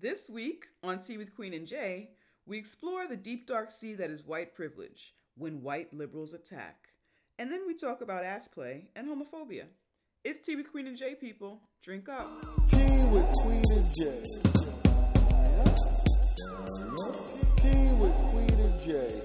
This week on Tea with Queen and Jay, we explore the deep dark sea that is white privilege when white liberals attack. And then we talk about ass play and homophobia. It's Tea with Queen and Jay, people. Drink up. Tea with Queen and Jay. Tea with Queen and Jay.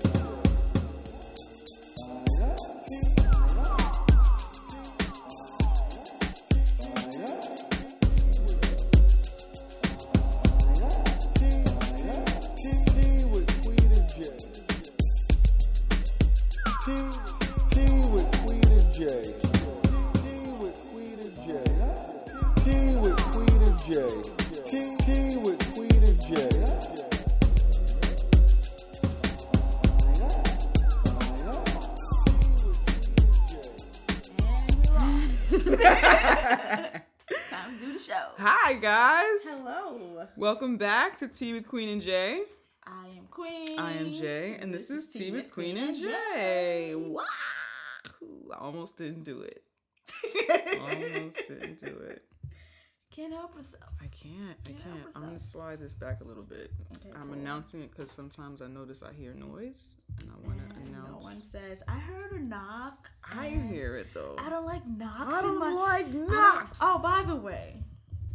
Welcome back to Tea with Queen and Jay. I am Queen. I am Jay. And this is Tea with Queen and Jay. Wow! I almost didn't do it. Can't help myself. I can't. I'm going to slide this back a little bit. Okay, I'm announcing it because sometimes I notice I hear noise. And I want to announce. No one says, I heard a knock. I hear it though. I don't like knocks. I don't like knocks. Oh, by the way.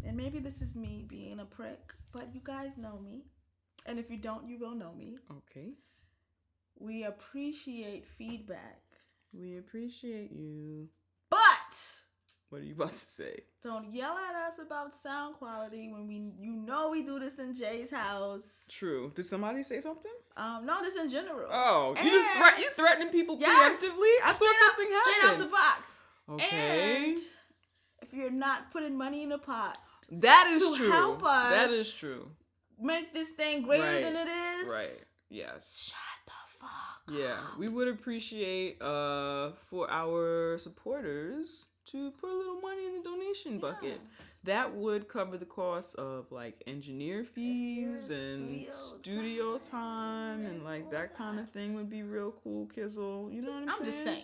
And maybe this is me being a prick, but you guys know me. And if you don't, you will know me. Okay. We appreciate feedback. We appreciate you. But! What are you about to say? Don't yell at us about sound quality when we do this in Jay's house. True. Did somebody say something? No, this in general. Oh, and you're threatening people preemptively? I saw something happen. Straight out the box. Okay. And if you're not putting money in the pot. That is true. To help us. That is true. Make this thing greater than it is. Right. Yes. Shut the fuck up. Yeah. We would appreciate for our supporters to put a little money in the donation bucket. That would cover the cost of like engineer fees and studio time and like that kind of thing would be real cool, Kizzle. You know what I'm saying? I'm just saying.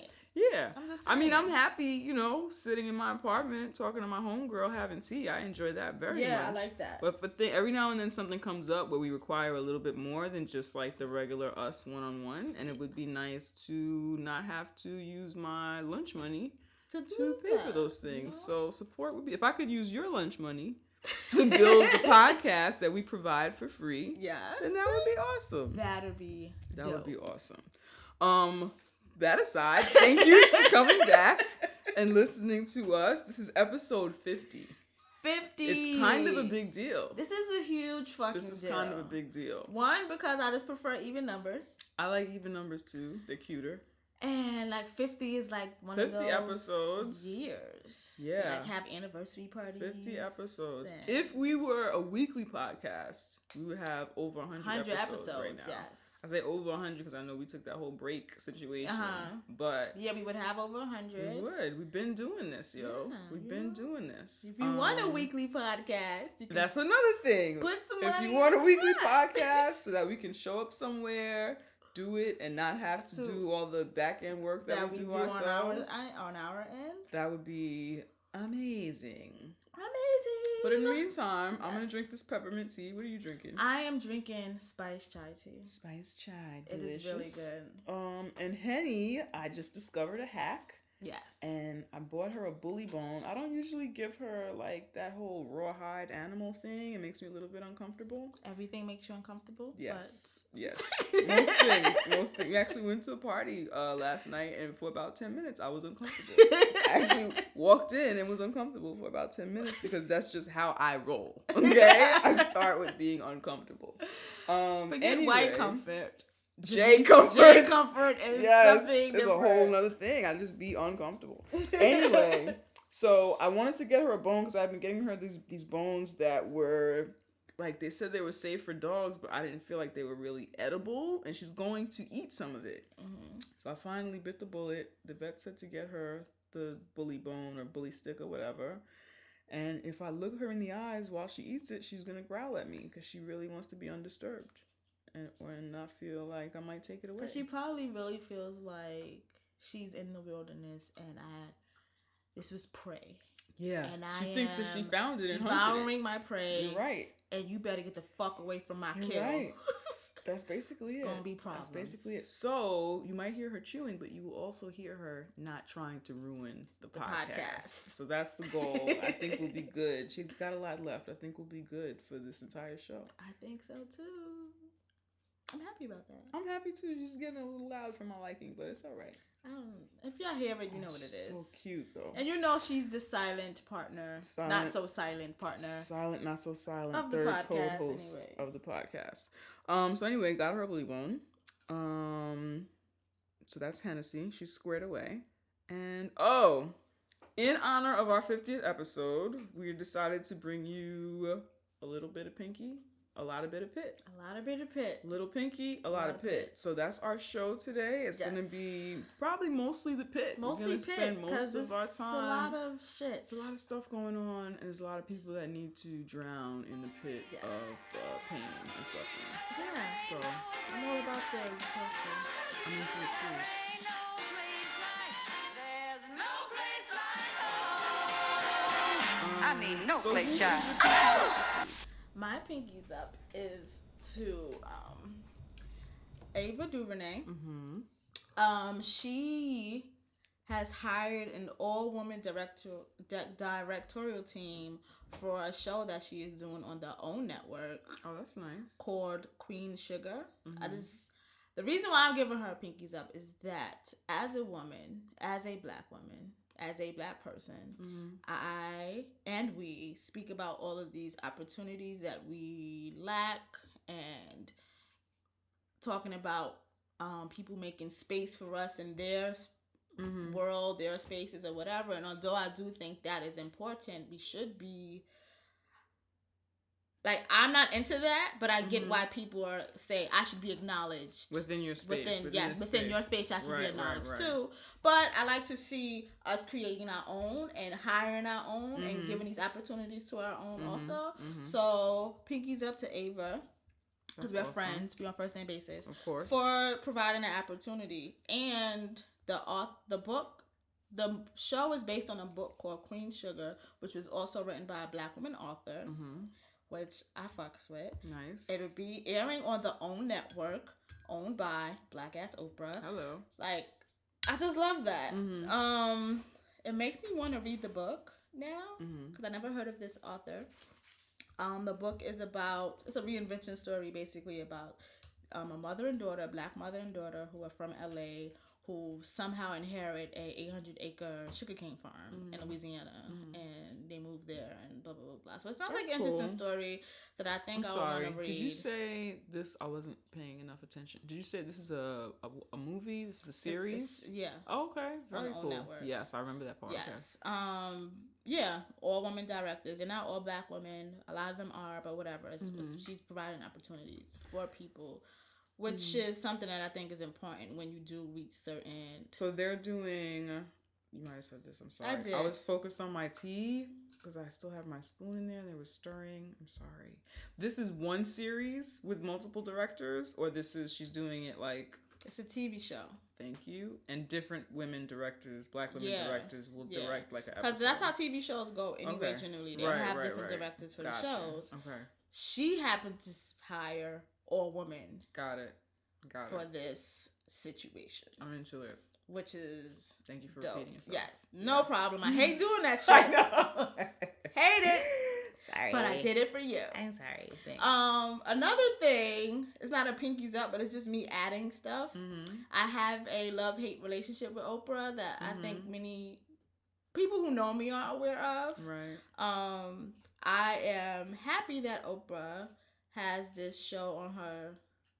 Yeah. I mean, I'm happy, you know, sitting in my apartment, talking to my homegirl, having tea. I enjoy that very much. Yeah, I like that. But every now and then something comes up where we require a little bit more than just like the regular us one-on-one. And it would be nice to not have to use my lunch money to pay for those things. You know? So support would be, if I could use your lunch money to build the podcast that we provide for free, then that would be awesome. That would be awesome. That aside, thank you for coming back and listening to us. This is episode 50. 50. It's kind of a big deal. This is a huge fucking deal. One, because I just prefer even numbers. I like even numbers too. They're cuter. And like 50 is like one of those 50 episodes. Years. Yeah. Like have anniversary parties. 50 episodes. If we were a weekly podcast, we would have over 100 episodes right now. Yes. I say over 100 because I know we took that whole break situation. Uh-huh. But yeah, we would have over 100. We would. We've been doing this, yo. Yeah, We've been doing this. If you want a weekly podcast, you can that's another thing. Put some money. If you want a weekly podcast so that we can show up somewhere, do it, and not have to do all the back end work that we do ourselves on our end. That would be amazing. But in the meantime, I'm going to drink this peppermint tea. What are you drinking? I am drinking spiced chai tea. Spiced chai. Delicious. It is really good. And Henny, I just discovered a hack. Yes. And I bought her a bully bone. I don't usually give her like that whole rawhide animal thing. It makes me a little bit uncomfortable. Everything makes you uncomfortable? Yes. But... yes. Most things. We actually went to a party last night and for about 10 minutes I was uncomfortable. I actually walked in and was uncomfortable for about 10 minutes because that's just how I roll. Okay? I start with being uncomfortable. Forget white comfort. Jay Comfort is something different. It's a whole other thing. I just be uncomfortable. Anyway, so I wanted to get her a bone because I've been getting her these bones that were, like they said they were safe for dogs, but I didn't feel like they were really edible, and she's going to eat some of it. Mm-hmm. So I finally bit the bullet. The vet said to get her the bully bone or bully stick or whatever. And if I look her in the eyes while she eats it, she's going to growl at me because she really wants to be undisturbed. And not feel like I might take it away. But she probably really feels like she's in the wilderness and this was prey. Yeah. And she thinks that she found it and hunted it. Devouring my prey. You're right. and you better get the fuck away from my kid. Right. That's basically it's it. It's going to be problems. That's basically it. So you might hear her chewing, but you will also hear her not trying to ruin the podcast. So that's the goal. I think we'll be good. She's got a lot left. I think we'll be good for this entire show. I think so too. I'm happy about that. I'm happy too. She's getting a little loud for my liking, but it's all right. If y'all hear it, you know what it is. So cute though. And you know she's the silent partner. Silent, not so silent partner. Silent, not so silent. Of the third podcast, co-host anyway. Of the podcast. So anyway, got her a blue bone. So that's Hennessy. She's squared away. And in honor of our 50th episode, we decided to bring you a little bit of Pinky. A lot of bit of Pit. A lot of bit of Pit. Little Pinky, a lot of pit. So that's our show today. It's going to be probably mostly the Pit. Mostly Pit. Spend most of our time. It's a lot of shit. It's a lot of stuff going on. And there's a lot of people that need to drown in the pit of pain and suffering. Yeah. So I'm all about that. I'm into it too. My Pinkies Up is to Ava DuVernay. Mm-hmm. She has hired an all-woman directorial team for a show that she is doing on the OWN network. Oh, that's nice. Called Queen Sugar. Mm-hmm. The reason why I'm giving her Pinkies Up is that as a woman, as a black woman, as a black person, mm-hmm. we speak about all of these opportunities that we lack and talking about people making space for us in their mm-hmm. world, their spaces or whatever. And although I do think that is important, we should be like, I'm not into that, but I get mm-hmm. why people say I should be acknowledged. Within your space. Within your space, I should be acknowledged too. But I like to see us creating our own and hiring our own mm-hmm. and giving these opportunities to our own mm-hmm. also. Mm-hmm. So, Pinkies Up to Ava. Because we're friends. We're on first name basis. Of course. For providing an opportunity. And the show is based on a book called Queen Sugar, which was also written by a black woman author. Mm-hmm. Which I fucks with. Nice. It'll be airing on the OWN network, owned by Black Ass Oprah. Hello. Like, I just love that. Mm-hmm. It makes me want to read the book now because mm-hmm. I never heard of this author. The book is it's a reinvention story basically about a mother and daughter, black mother and daughter who are from LA who somehow inherit a 800-acre sugarcane farm mm-hmm. in Louisiana, mm-hmm. and they move there and blah, blah, blah, blah. So it sounds like an interesting story that I think I want to read. Did you say this? I wasn't paying enough attention. Did you say this is a movie? This is a series? Yeah. Oh, okay. Very cool. Network. Yes, I remember that part. Yes. Okay. Yeah, all women directors. They're not all black women. A lot of them are, but whatever. Mm-hmm. She's providing opportunities for people. Which mm-hmm. is something that I think is important when you do reach certain... So they're doing... You might have said this. I'm sorry. I did. I was focused on my tea because I still have my spoon in there. They were stirring. I'm sorry. This is one series with multiple directors, or she's doing it like... It's a TV show. Thank you. And different women directors, black women directors will direct like an episode. Because that's how TV shows go anyway generally. They have different directors for the shows. Okay. She happened to hire... all woman. Got it. For this situation. I'm into it. Which is thank you for repeating yourself. Yes. No problem. I hate doing that shit. I know. Hate it. Sorry. But I did it for you. I'm sorry. Thanks. Another thing, it's not a Pinkies Up, but it's just me adding stuff. Mm-hmm. I have a love-hate relationship with Oprah that mm-hmm. I think many people who know me are aware of. Right. I am happy that Oprah has this show on her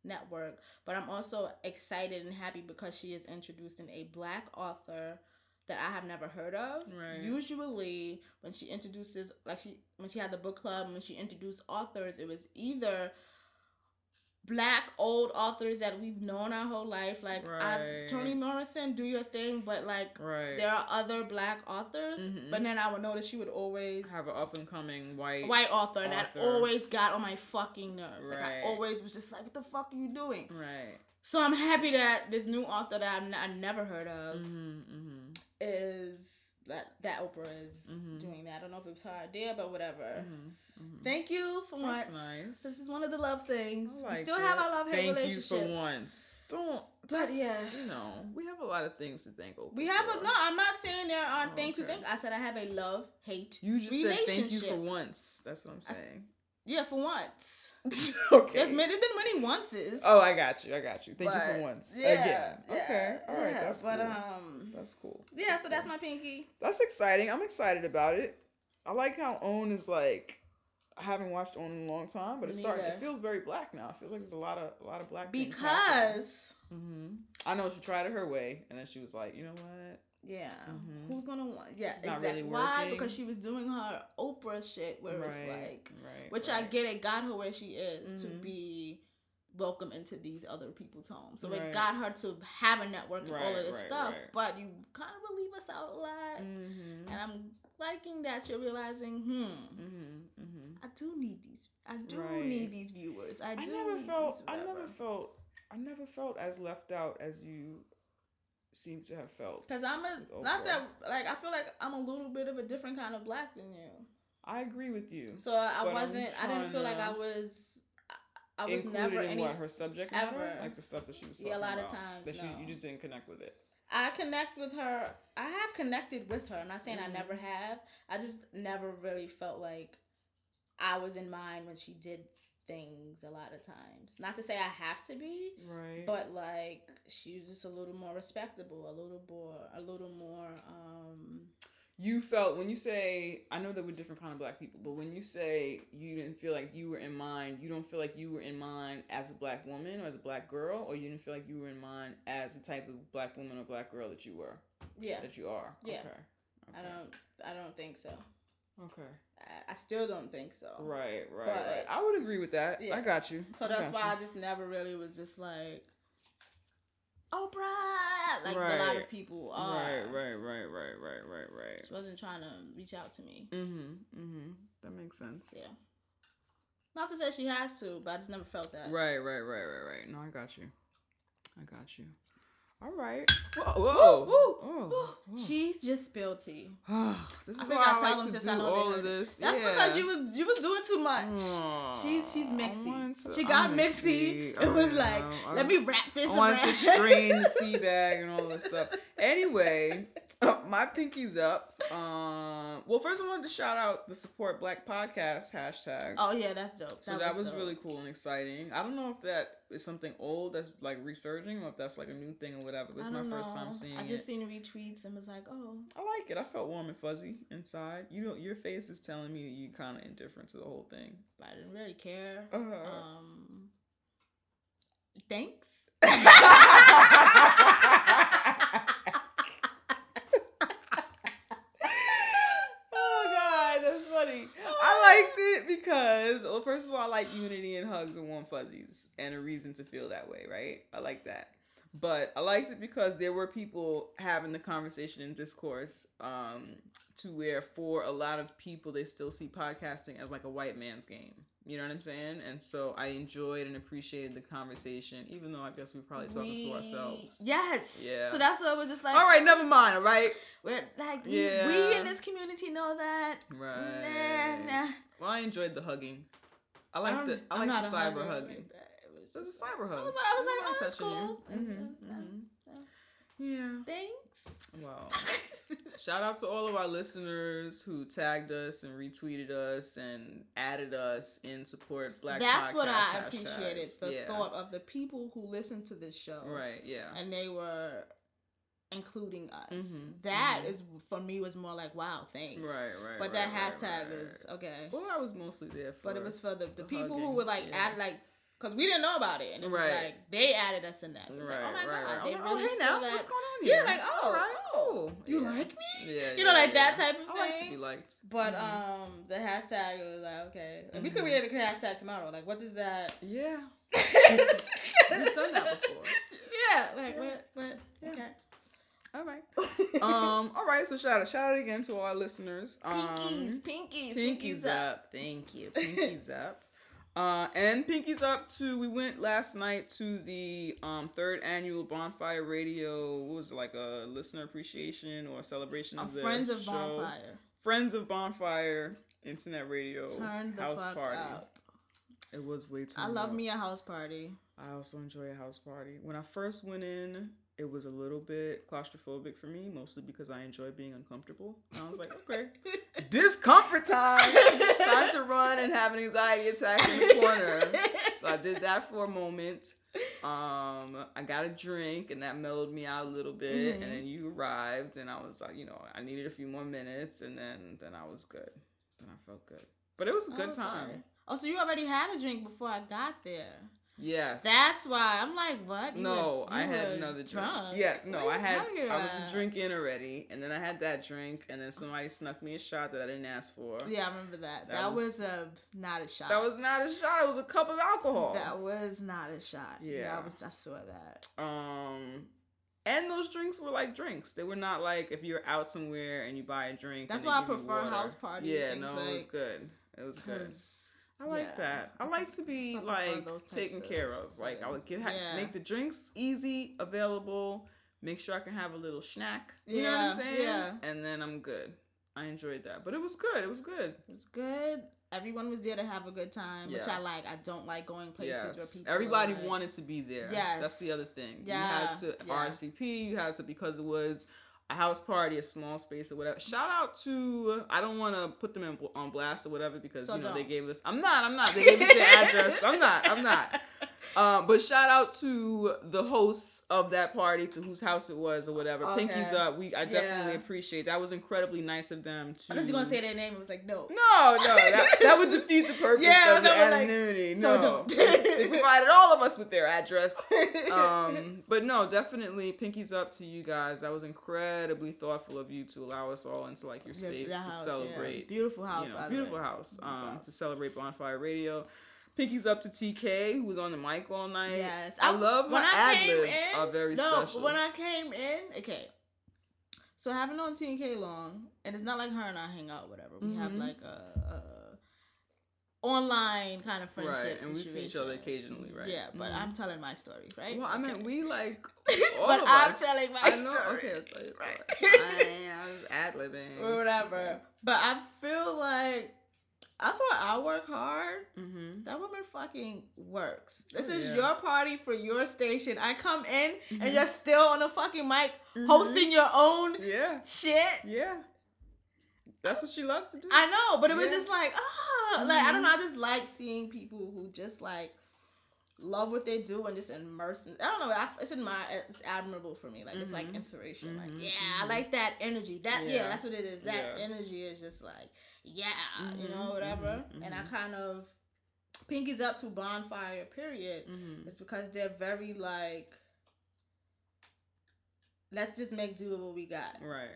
network, but I'm also excited and happy because she is introducing a black author that I have never heard of. Right. Usually, when she introduces, when she had the book club, when she introduced authors, it was either black old authors that we've known our whole life, like Toni Morrison, do your thing, but there are other black authors. Mm-hmm. But then I would notice she would always have an up and coming white author, and that always got on my fucking nerves. Right. Like I always was just like, what the fuck are you doing? Right. So I'm happy that this new author that I never heard of mm-hmm, mm-hmm. is that Oprah is doing that. I don't know if it was her idea, but whatever. Thank you for once. Nice. This is one of the love things. Like we still have our love-hate relationship. Thank you for once. But yeah, you know, we have a lot of things to thank Oprah. We have no. I'm not saying there aren't things to thank. I said I have a love-hate. You just said thank you for once. That's what I'm saying. Yeah, for once. Okay. There's been many onces. Oh, I got you. Thank you for once. Yeah. Again. Yeah, okay. All right. That's cool. That's cool. Yeah. That's so cool. That's my pinky. That's exciting. I'm excited about it. I like how OWN is like. I haven't watched OWN in a long time, but it feels very black now. It feels like there's a lot of black. Because. I know she tried it her way, and then she was like, you know what. Yeah. Who's gonna want? Yeah, it's exactly. Really why? Because she was doing her Oprah shit, where it's like, I get it, got her where she is to be welcome into these other people's homes. So it got her to have a network and all of this stuff. But you kind of leave us out a lot, and I'm liking that you're realizing, I do need these. I do need these viewers. I never felt as left out as you seem to have felt. Because I feel like I'm a little bit of a different kind of black than you. I agree with you. So I didn't feel like I was, her subject matter? Like the stuff that she was talking about. Yeah, a lot of times, you just didn't connect with it. I connect with her. I have connected with her. I'm not saying I never have. I just never really felt like I was in mind when she did things a lot of times. Not to say I have to be, but like she's just a little more respectable, a little more you felt when you say, I know that we're different kind of black people, but when you say you didn't feel like you were in mind, you don't feel like you were in mind as a black woman or as a black girl, or you didn't feel like you were in mind as the type of black woman or black girl that you were. Yeah. That you are. Yeah. Okay. I don't think so. Okay. I still don't think so. Right. I would agree with that. Yeah. I got you. So that's why I just never really was just like, Oprah, like a lot of people are. Right. She wasn't trying to reach out to me. That makes sense. Yeah. Not to say she has to, but I just never felt that. Right. No, I got you. All right. Whoa. Whoa. She's just spilled tea. This is I why I like to do all of this. That's because you was doing too much. She's mixy. She got mixy. It was like, let me wrap this around. I wanted to strain the tea bag and all this stuff. Anyway, my pinky's up. Well, first I wanted to shout out the Support Black Podcast hashtag. Oh, yeah, that's dope. So that was really cool and exciting. I don't know if that is something old that's like resurging, or if that's like a new thing or whatever. But it's my first time seeing it. I just seen retweets and was like, oh, I like it. I felt warm and fuzzy inside. You know, your face is telling me that you kind of indifferent to the whole thing. But I didn't really care. Thanks. I liked it because, well, first of all, I like unity and hugs and warm fuzzies and a reason to feel that way, right? I like that. But I liked it because there were people having the conversation and discourse to where for a lot of people, they still see podcasting as like a white man's game. You know what I'm saying? And so I enjoyed and appreciated the conversation, even though I guess we're probably talking to ourselves. Yes. Yeah. So that's why we're just like, all right, never mind. All right. We're like, we in this community know that. Right. Nah. Well, I enjoyed the hugging. I like the cyber hugging. There's a cyber hug. I was like, that's cool. Yeah. Thanks. Wow. Shout out to all of our listeners who tagged us and retweeted us and added us in Support Black Podcast. That's what I appreciated. The thought of the people who listened to this show. Right, yeah. And they were including us. That is, for me, was more like, wow, thanks. Right. But that hashtag is, okay. Well, I was mostly there for But it was for the people hugging, who were like, add like, because we didn't know about it. And it was like, they added us in that. So it was like, oh my God. They really hey now, what's going on here? Yeah, like, oh, you like me? Yeah, you know, like that type of thing. I like to be liked. But the hashtag was like, okay. Like, we could create a hashtag tomorrow. Like, what does that? Yeah. We've done that before. Yeah. Like, what? Yeah. Okay. All right. All right. So shout out again to all our listeners. Pinkies up. Thank you. Pinkies up. And Pinky's Up too. We went last night to the third annual Bondfire Radio. What was it, like a listener appreciation or a celebration of the Friends of show? Bonfire. Friends of Bonfire Internet Radio house party. Up. It was way too. I love me a house party. I also enjoy a house party. When I first went in, it was a little bit claustrophobic for me, mostly because I enjoy being uncomfortable. And I was like, okay, discomfort time. Time to run and have an anxiety attack in the corner. So I did that for a moment. I got a drink and that mellowed me out a little bit. Mm-hmm. And then you arrived and I was like, you know, I needed a few more minutes and then I was good. Then I felt good. But it was a good time. Sorry. Oh, so you already had a drink before I got there. Yes. That's why. I'm like, what? I had another drink. Drunk. Yeah, no, I was drinking already, and then I had that drink, and then somebody snuck me a shot that I didn't ask for. Yeah, I remember that. That was not a shot. That was not a shot. It was a cup of alcohol. That was not a shot. Yeah. I saw that. And those drinks were like drinks. They were not like if you're out somewhere and you buy a drink. That's why I prefer house parties. Yeah, no, like, it was good. It was good. I like that. I like to be like taken care of. Like I would make the drinks easy, available. Make sure I can have a little snack. You know what I'm saying? Yeah. And then I'm good. I enjoyed that, but it was good. It was good. It was good. Everyone was there to have a good time, which I like. I don't like going places where people. Everybody wanted to be there. Yes. That's the other thing. Yeah. You had to RSVP. You had to because it was a house party, a small space or whatever. Shout out to, I don't want to put them on blast or whatever because, they gave us, I'm not. They gave us their address. I'm not. But shout out to the hosts of that party, to whose house it was or whatever. Okay. Pinky's Up. I definitely appreciate that. Was incredibly nice of them to. I was just gonna say their name. I was like, no. That would defeat the purpose of the anonymity. Like, they provided all of us with their address. But no, definitely Pinky's Up to you guys. That was incredibly thoughtful of you to allow us all into like your space to house, celebrate. Yeah. Beautiful house. To celebrate Bondfire Radio. Pinky's Up to TK, who was on the mic all night. Yes. I love my ad-libs are very special. When I came in, okay. So I haven't known TK long, and it's not like her and I hang out, whatever. We have like a online kind of friendship situation. And we see each other occasionally, right? Yeah, but I'm telling my story, right? Well, I mean, we like all of us. But I'm telling my story. Okay, I'll tell you a story. I was ad-libbing. Or whatever. But I feel like I thought I work hard. Mm-hmm. That woman fucking works. This is your party for your station. I come in and you're still on the fucking mic hosting your own shit. Yeah. That's what she loves to do. I know, but it was just like, I don't know. I just like seeing people who just like love what they do and just immerse. I don't know. It's admirable for me. Like it's like inspiration. Mm-hmm. Like, I like that energy. That's what it is. That energy is just like, whatever. Mm-hmm. And I kind of Pinky's Up to Bondfire, period. Mm-hmm. It's because they're very like, let's just make do with what we got. Right.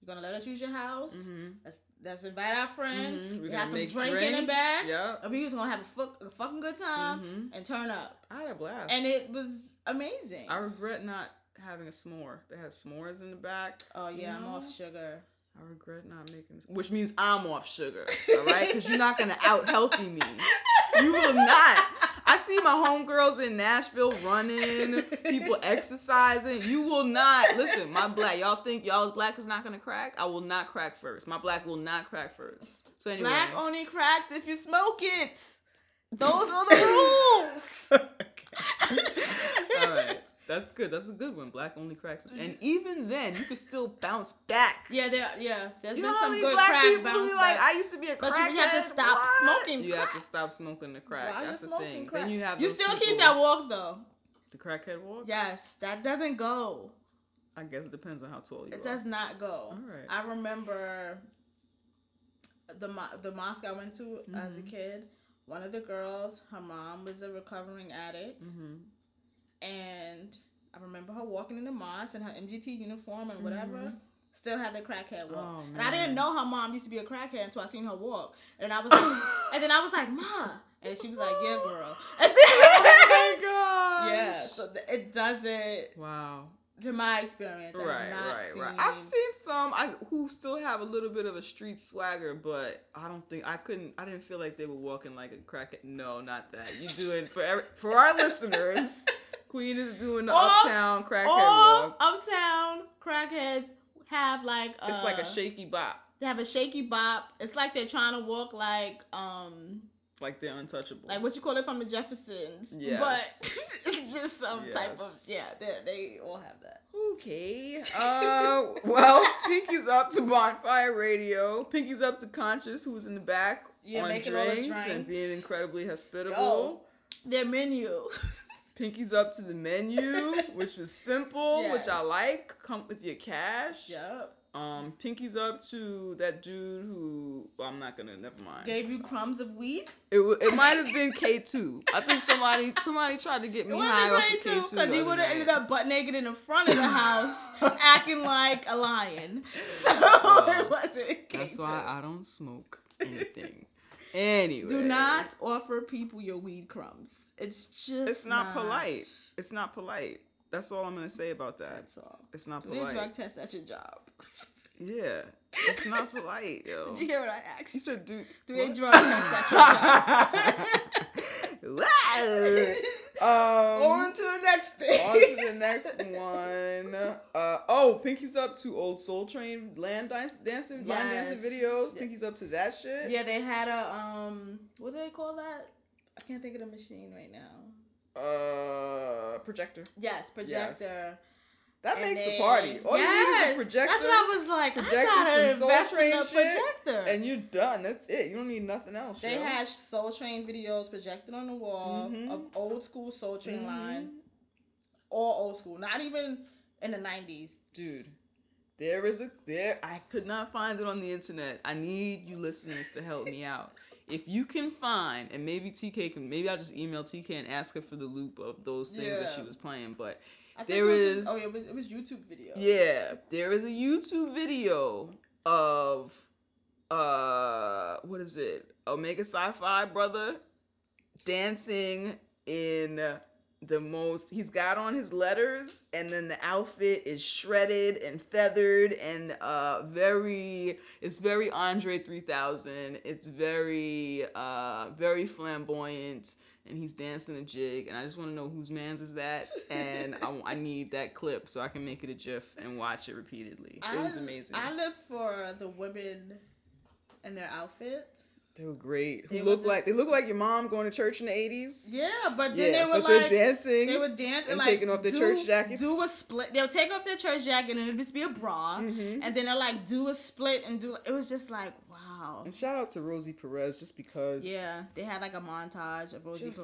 You're going to let us use your house. Mm-hmm. Let's invite our friends. Mm-hmm. We got some drink in the back. Yep. And we was going to have a fucking good time and turn up. I had a blast. And it was amazing. I regret not having a s'more. They had s'mores in the back. Oh, yeah. I'm off sugar. I regret not making this. Which means I'm off sugar, all right? Because you're not going to out-healthy me. You will not. I see my homegirls in Nashville running, people exercising. You will not. Listen, my black. Y'all think y'all's black is not going to crack? I will not crack first. My black will not crack first. So anyway. Black only cracks if you smoke it. Those are the rules. All right. That's good. That's a good one. Black only cracks. And even then, you can still bounce back. There's been some good crack bounce back. You know how many black people be like, I used to be a crackhead. But you have to stop smoking crack. You have to stop smoking the crack. That's the thing. Then you have. You still keep that walk, though. The crackhead walk? Yes. That doesn't go. I guess it depends on how tall you are. It does not go. All right. I remember the mosque I went to as a kid. One of the girls, her mom was a recovering addict. Mm-hmm. And I remember her walking in the mosque in her MGT uniform and whatever. Mm-hmm. Still had the crackhead walk. Oh, and I didn't know her mom used to be a crackhead until I seen her walk. And I was like, and then I was like, Ma. And she was like, yeah, girl. And then, oh my gosh. Yeah. So it doesn't. Wow. to my experience. Right. I've seen some who still have a little bit of a street swagger, but I didn't feel like they were walking like a crackhead. No, not that. You do it for our listeners. Queen is doing the uptown crackhead walk. Uptown crackheads have like a... It's like a shaky bop. They have a shaky bop. It's like they're trying to walk like... like they're untouchable. Like what you call it from the Jeffersons. Yes. But it's just some type of... Yeah, they all have that. Okay. Well, Pinky's up to Bondfire Radio. Pinky's up to Conscious, who's in the back on making drinks, all the drinks and being incredibly hospitable. Yo, their menu. Pinky's up to the menu, which was simple, which I like. Come with your cash. Yep. Pinky's up to that dude who never mind. Gave you crumbs of weed? It might have been K2. I think somebody tried to get me high off of K2. Because you would have ended up butt naked in the front of the house, acting like a lion. So it wasn't K2. That's why I don't smoke anything. Anyway. Do not offer people your weed crumbs. It's not polite. It's not polite. That's all I'm going to say about that. That's all. It's not polite. They drug test at your job. Yeah. It's not polite, yo. Did you hear what I asked? You said, do they drug test at your job? On to the next thing. On to the next one. Pinky's up to old Soul Train line dancing videos. Pinky's up to that shit. Yeah, they had a what do they call that? I can't think of the machine right now. Projector. Yes, projector. Yes. That makes a party. All you need is a projector. That's what I was like. Projector, some Soul Train shit, and you're done. That's it. You don't need nothing else. They had Soul Train videos projected on the wall of old school Soul Train lines, all old school. Not even in the 90s, dude. I could not find it on the internet. I need you listeners to help me out. If you can find, and maybe I'll just email TK and ask her for the loop of those things that she was playing, but. It was YouTube video. Yeah, there is a YouTube video of what is it? Omega Sci-Fi brother dancing in the most. He's got on his letters, and then the outfit is shredded and feathered, and it's very Andre 3000. It's very very flamboyant. And he's dancing a jig, and I just want to know whose man's is that, and I need that clip so I can make it a GIF and watch it repeatedly. It was amazing. I live for the women and their outfits. They were great. They look like your mom going to church in the 80s. Yeah, but then they were like dancing. They would dance and taking off their church jackets. Do a split. They'll take off their church jacket and it'll just be a bra, and then they'll like do a split and do. It was just like. Wow. And shout out to Rosie Perez just because. Yeah, they had like a montage of Rosie Perez,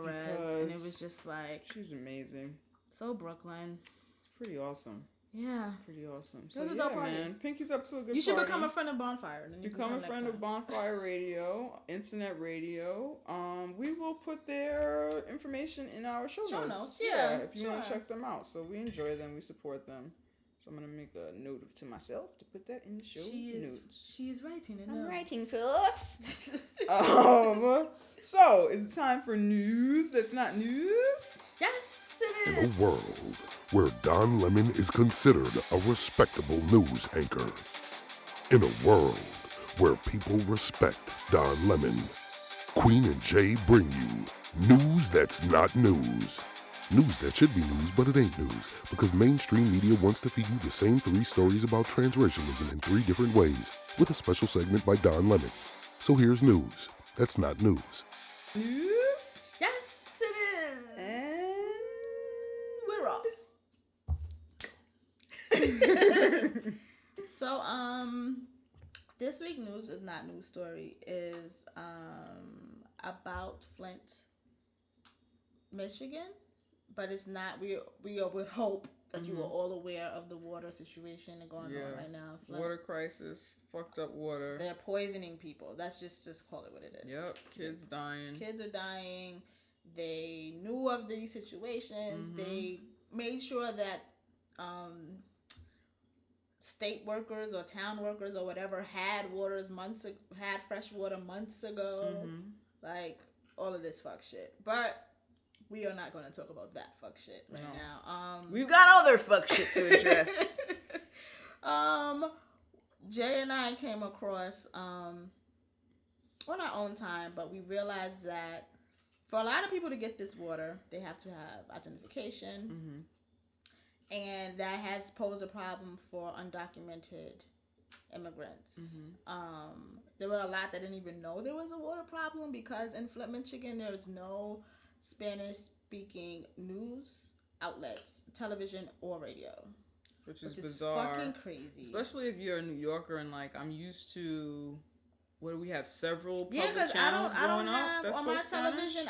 and it was just like. She's amazing. So Brooklyn. It's pretty awesome. Yeah. Pretty awesome. So yeah, man. Pinky's up to a good party. You should become a friend of Bondfire. Then become a friend of Bondfire Radio, Internet Radio. We will put their information in our show notes. Yeah, if you want to check them out. So we enjoy them. We support them. So I'm going to make a note to myself to put that in the show notes. She is writing it. I'm writing, folks. So, is it time for news that's not news? Yes, it is. In a world where Don Lemon is considered a respectable news anchor. In a world where people respect Don Lemon. Queen and Jay bring you news that's not news. News that should be news, but it ain't news, because mainstream media wants to feed you the same three stories about transracialism in three different ways, with a special segment by Don Lemon. So here's news that's not news. News? Yes, it is. And we're off. So, this week's news is not news story is about Flint, Michigan. But it's not. We would hope that you are all aware of the water situation going on right now. Water crisis, fucked up water. They're poisoning people. That's just call it what it is. Yep, kids dying. Kids are dying. They knew of these situations. They made sure that state workers or town workers or whatever had fresh water months ago. Like all of this fuck shit, but. we are not going to talk about that fuck shit right now. We've got other fuck shit to address. Jay and I came across on our own time, but we realized that for a lot of people to get this water, they have to have identification. Mm-hmm. And that has posed a problem for undocumented immigrants. Mm-hmm. There were a lot that didn't even know there was a water problem because in Flint, Michigan, there's no Spanish-speaking news outlets, television or radio. Which is bizarre. Fucking crazy. Especially if you're a New Yorker and like I'm used to what do we have several public channels going up? That's on my television.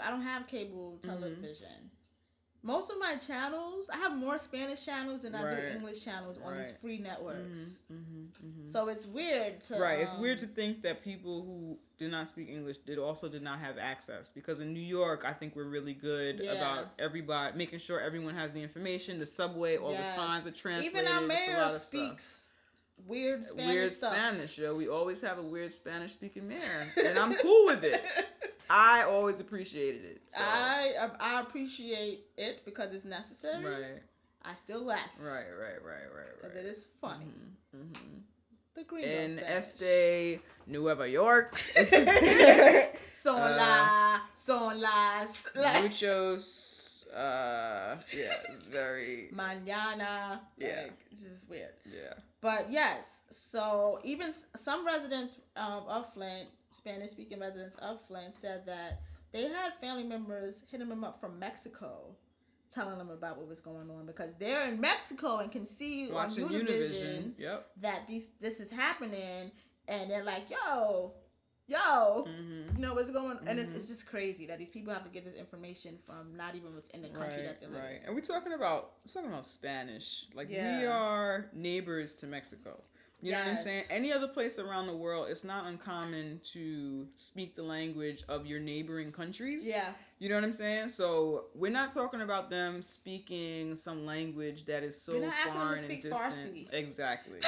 I don't have cable television. Mm-hmm. Most of my channels, I have more Spanish channels than I do English channels on these free networks. Mm-hmm. Mm-hmm. Mm-hmm. So it's weird to It's weird to think that people who did not speak English did not have access because in New York, I think we're really good about everybody making sure everyone has the information. The subway, all the signs are translated. Even our mayor speaks Weird Spanish stuff. Yo. We always have a weird Spanish speaking mayor, and I'm cool with it. I always appreciated it. So. I appreciate it because it's necessary. Right. I still laugh. Right. Because it is funny. Mm-hmm. The green in Este Nueva York. Son la, son las. Muchos. Yeah, it's very. Mañana. Yeah. Like, it's just weird. Yeah. But yes, so even some residents of Flint, Spanish-speaking residents of Flint, said that they had family members hitting them up from Mexico, telling them about what was going on because they're in Mexico and can see watching on Univision. Yep. That this is happening, and they're like, yo, mm-hmm. you know what's going on? Mm-hmm. And it's just crazy that these people have to get this information from not even within the country that they're living in. And we're talking about Spanish. Like, we are neighbors to Mexico. You know what I'm saying? Any other place around the world, it's not uncommon to speak the language of your neighboring countries. Yeah. You know what I'm saying? So we're not talking about them speaking some language that is so foreign and distant. You're not asking them to speak Farsi. Exactly.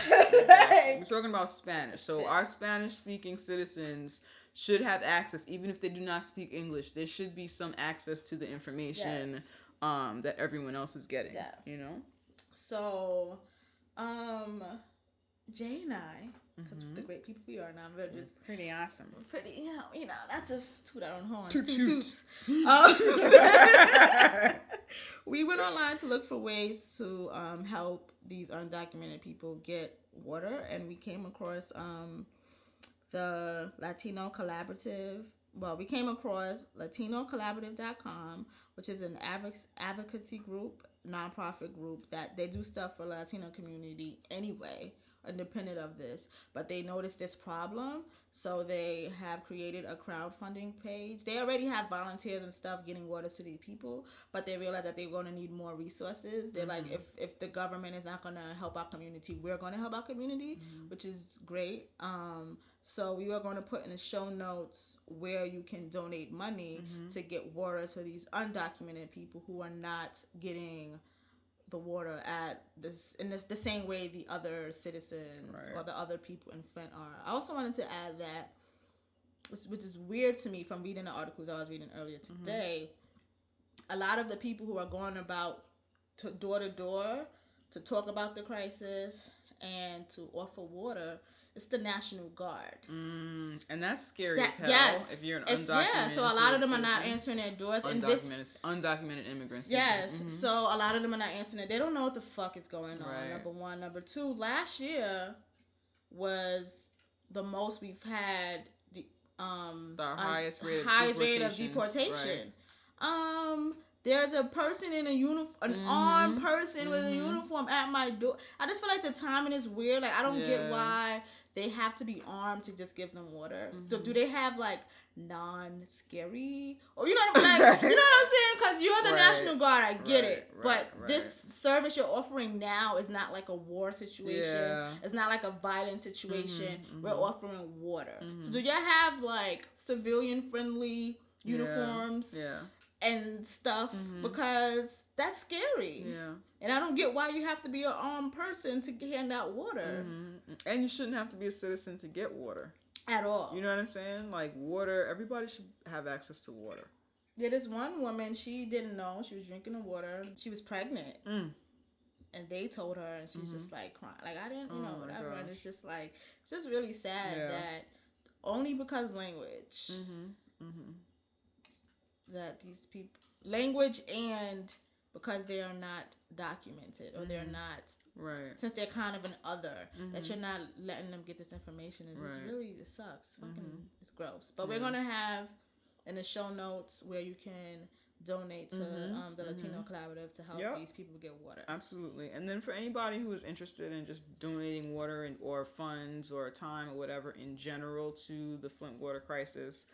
We're talking about Spanish. So our Spanish-speaking citizens should have access, even if they do not speak English. There should be some access to the information that everyone else is getting. Yeah. You know? So, Jay and I, because the great people we are now, we're just pretty awesome. We're pretty, you know, not to toot our own horn. Toot. We went online to look for ways to help these undocumented people get water, and we came across the Latino Collaborative. Well, we came across LatinoCollaborative.com, which is an advocacy group, nonprofit group that they do stuff for the Latino community anyway. Independent of this, but they noticed this problem, so they have created a crowdfunding page. They already have volunteers and stuff getting water to these people, but they realize that they're going to need more resources. They're like, if the government is not going to help our community, we're going to help our community, which is great. So we are going to put in the show notes where you can donate money to get water to these undocumented people who are not getting the water at the same way the other citizens or the other people in Flint are. I also wanted to add that, which is weird to me from reading the articles I was reading earlier today, a lot of the people who are going about to door to talk about the crisis and to offer water, it's the National Guard. And that's scary as hell if you're an undocumented. Yeah, so a lot of them are not answering their doors. Undocumented immigrants. Yes, so a lot of them are not answering it. They don't know what the fuck is going on, number one. Number two, last year was the most we've had. The highest rate of deportation. Right. There's a person in a uniform, an armed person with a uniform at my door. I just feel like the timing is weird. Like, I don't get why they have to be armed to just give them water. So do they have, like, non-scary? Or, you know what I'm like, you know what I'm saying? Because you're the National Guard. I get it. But this service you're offering now is not like a war situation. Yeah. It's not like a violent situation. We're offering water. So do y'all have, like, civilian-friendly uniforms? Yeah. And stuff because that's scary. Yeah. And I don't get why you have to be an armed person to hand out water. And you shouldn't have to be a citizen to get water. At all. You know what I'm saying? Like, water, everybody should have access to water. Yeah, this one woman, she didn't know. She was drinking the water. She was pregnant. Mm. And they told her, and she's just like crying. Like, I didn't, whatever. Gosh. And it's just like, it's just really sad that only because language that these people, language and because they are not documented or they're not, since they're kind of an other, that you're not letting them get this information. It's just really, it sucks. Fucking, it's gross. But we're going to have in the show notes where you can donate to the Latino Collaborative to help these people get water. Absolutely. And then for anybody who is interested in just donating water and or funds or time or whatever in general to the Flint water crisis,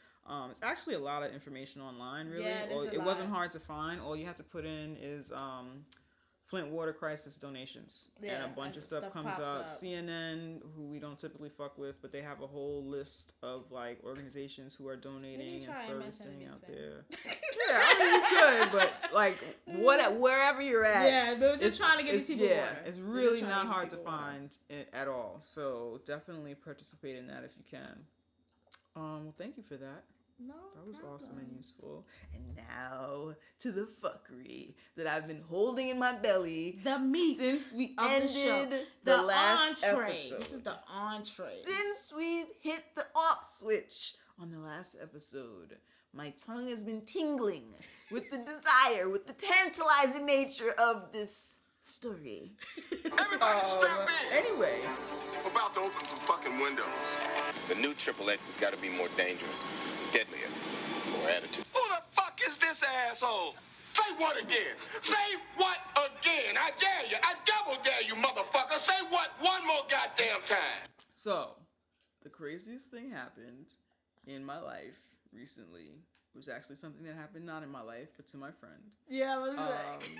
it's actually a lot of information online, really. Yeah, it wasn't hard to find. All you have to put in is Flint water crisis donations, and a bunch of stuff comes up. CNN, who we don't typically fuck with, but they have a whole list of like organizations who are donating and servicing out there. Yeah, I mean you could, but like wherever you're at, they're just trying to get these people water. It's really not hard to find it at all. So definitely participate in that if you can. Well, thank you for that. No, that was awesome and useful. And now to the fuckery that I've been holding in my belly. The meat since we ended the show. The last entree. Episode. This is the entree. Since we hit the off switch on the last episode, my tongue has been tingling with the desire, with the tantalizing nature of this story. Everybody strap in. Anyway, I'm about to open some fucking windows. The new XXX has got to be more dangerous, deadlier, more attitude. Who the fuck is this asshole? Say what again? Say what again? I dare you. I double dare you, motherfucker. Say what one more goddamn time. So, the craziest thing happened in my life recently was actually something that happened not in my life, but to my friend. Yeah, I was like...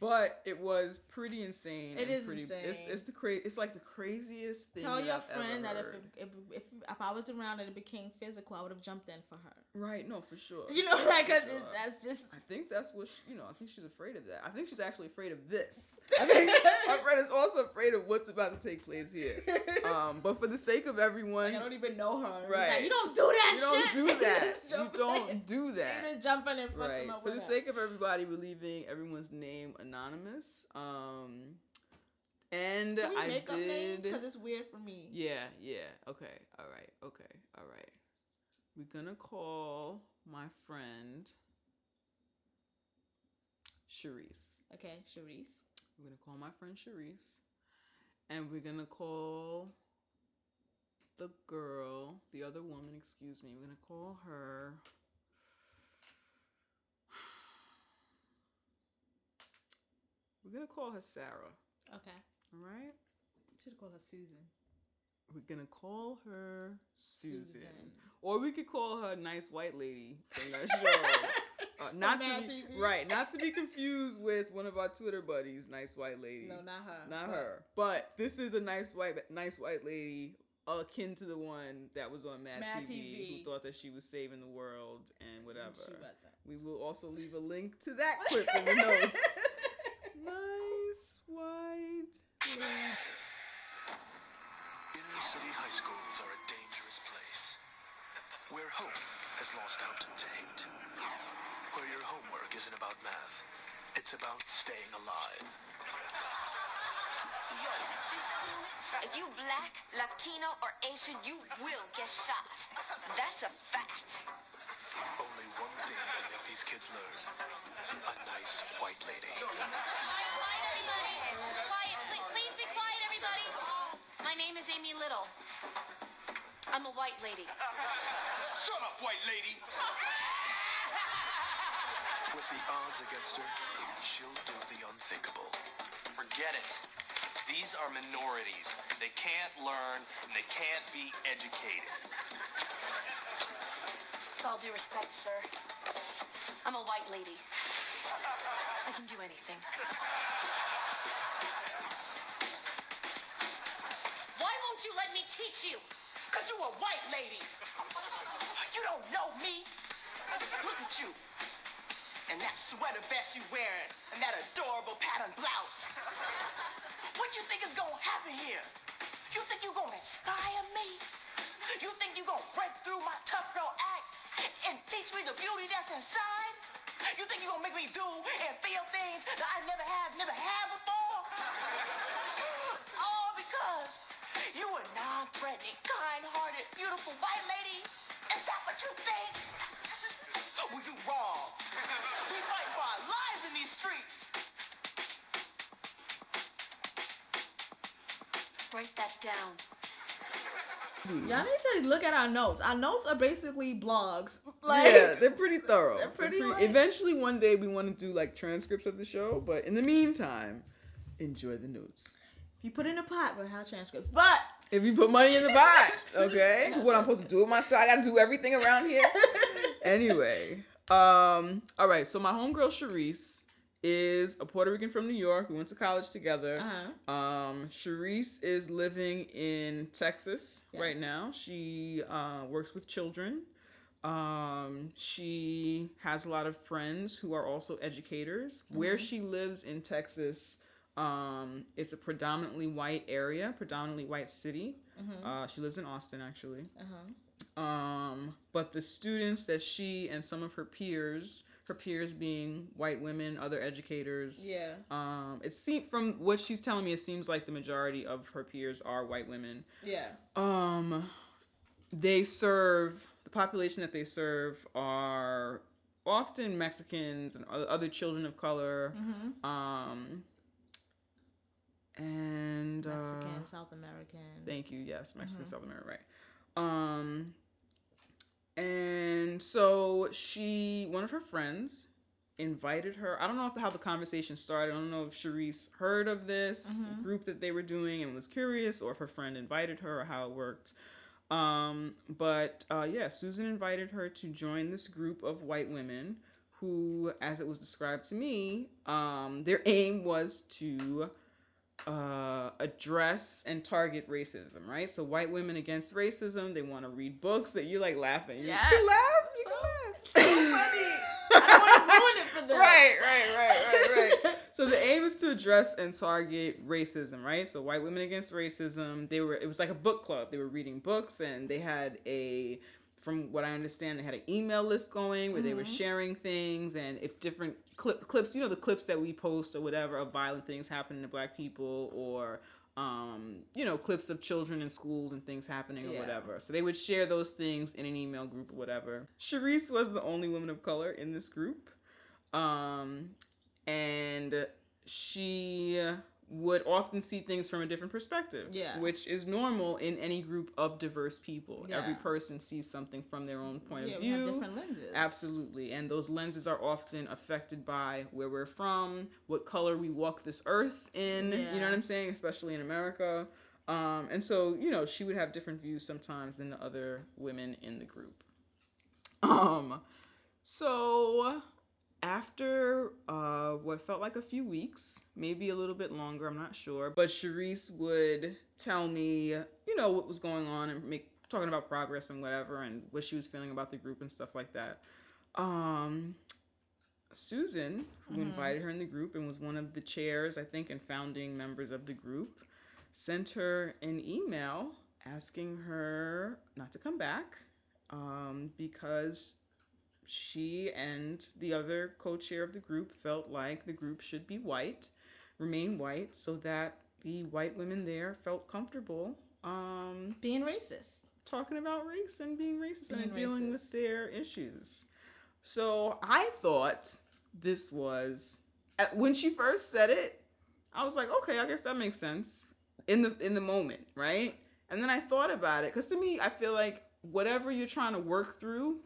But it was pretty insane. It is pretty insane. It's like the craziest thing. Tell your friend that if I was around and it became physical, I would have jumped in for her. Right? No, for sure. You know, like that's just. I think that's what she, I think she's afraid of that. I think she's actually afraid of this. I think my friend is also afraid of what's about to take place here. But for the sake of everyone, like, I don't even know her. Right? Like, you don't do that. You don't do that. Just jumping in front of my For the sake of everybody, we're leaving everyone's name anonymous, and I make did up names? Because it's weird for me. Okay, all right. We're gonna call my friend Charisse. Okay, Charisse. We're gonna call my friend Charisse, and we're gonna call the girl, the other woman. Excuse me. We're gonna call her. We're going to call her Sarah. Okay. All right? We should have called her Susan. We're going to call her Susan. Or we could call her Nice White Lady from that show. Not to be confused with one of our Twitter buddies, Nice White Lady. No, not her. But this is a nice white lady akin to the one that was on Mad TV, who thought that she was saving the world and whatever. She wasn't. We will also leave a link to that clip in the notes. Nice white. Inner city high schools are a dangerous place, where hope has lost out to hate, where your homework isn't about math, it's about staying alive. Yo, this school, if you black, Latino, or Asian, you will get shot. That's a fact. Only one thing can make these kids learn. A nice white lady. Quiet, everybody. Quiet. Please be quiet, everybody. My name is Amy Little. I'm a white lady. Shut up, white lady. With the odds against her, she'll do the unthinkable. Forget it. These are minorities. They can't learn, and they can't be educated. With all due respect, sir, I'm a white lady. I can do anything. Why won't you let me teach you? Because you a white lady. You don't know me. Look at you. And that sweater vest you wearing. And that adorable patterned blouse. What you think is going to happen here? You think you going to inspire me? You think you going to break through my tough girl act? And teach me the beauty that's inside? You think you're gonna make me do and feel things that I never have before? All because you a non-threatening, kind-hearted, beautiful white lady? Is that what you think? Well, you wrong. We fight for our lives in these streets. Write that down. Y'all need to look at our notes. Our notes are basically blogs. Like, yeah, they're pretty thorough. They're pretty. Eventually, one day, we want to do like transcripts of the show. But in the meantime, enjoy the notes. If you put in a pot, we'll have transcripts. But if you put money in the pot, okay? No, what I'm supposed to do with myself? I got to do everything around here. Anyway, all right. So my homegirl Charisse is a Puerto Rican from New York. We went to college together. Uh-huh. Charisse is living in Texas right now. She works with children. She has a lot of friends who are also educators. Mm-hmm. Where she lives in Texas, it's a predominantly white area, predominantly white city. Mm-hmm. She lives in Austin, actually. Uh-huh. But the students that she and some of her peers being white women, other educators. Yeah. It seems from what she's telling me, it seems like the majority of her peers are white women. Yeah. The population that they serve are often Mexicans and other children of color. Mm-hmm. And Mexican, South American. Thank you. Yes, Mexican, mm-hmm. South American. Right. And so one of her friends invited her. I don't know how the conversation started. I don't know if Charisse heard of this mm-hmm. group that they were doing and was curious, or if her friend invited her, or how it worked. Susan invited her to join this group of white women who, as it was described to me, their aim was to address and target racism, right? So white women against racism, they want to read books that you like laughing. Yeah. You can laugh. So funny. I don't want to ruin it for them. Right. So the aim is to address and target racism, right? So white women against racism, it was like a book club. They were reading books, and they had from what I understand, they had an email list going where mm-hmm. they were sharing things, and if different clips, the clips that we post or whatever of violent things happening to black people, or, clips of children in schools and things happening or whatever. So they would share those things in an email group or whatever. Charisse was the only woman of color in this group. And she would often see things from a different perspective, which is normal in any group of diverse people. Yeah. Every person sees something from their own point of view. We have different lenses. Absolutely. And those lenses are often affected by where we're from, what color we walk this earth in, you know what I'm saying? Especially in America. And so, she would have different views sometimes than the other women in the group. So after what felt like a few weeks, maybe a little bit longer, I'm not sure, but Charisse would tell me, what was going on and talking about progress and whatever, and what she was feeling about the group and stuff like that. Susan, who mm-hmm. invited her in the group and was one of the chairs, I think, and founding members of the group, sent her an email asking her not to come back because she and the other co-chair of the group felt like the group should be white, remain white, so that the white women there felt comfortable being racist, talking about race and being racist and dealing with their issues. So I thought this was, when she first said it, I was like, okay, I guess that makes sense in the moment, right? And then I thought about it, because to me, I feel like whatever you're trying to work through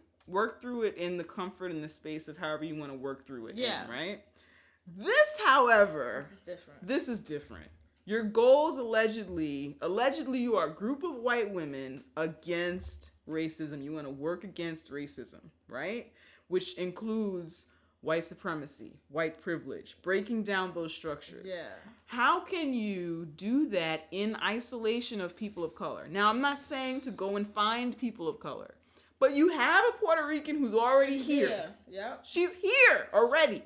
it in the comfort and the space of however you want to work through it. Yeah. Right? This, however, This is different. Your goals allegedly you are a group of white women against racism. You want to work against racism, right? Which includes white supremacy, white privilege, breaking down those structures. Yeah. How can you do that in isolation of people of color? Now, I'm not saying to go and find people of color. But you have a Puerto Rican who's already here. Yeah. Yep. She's here already.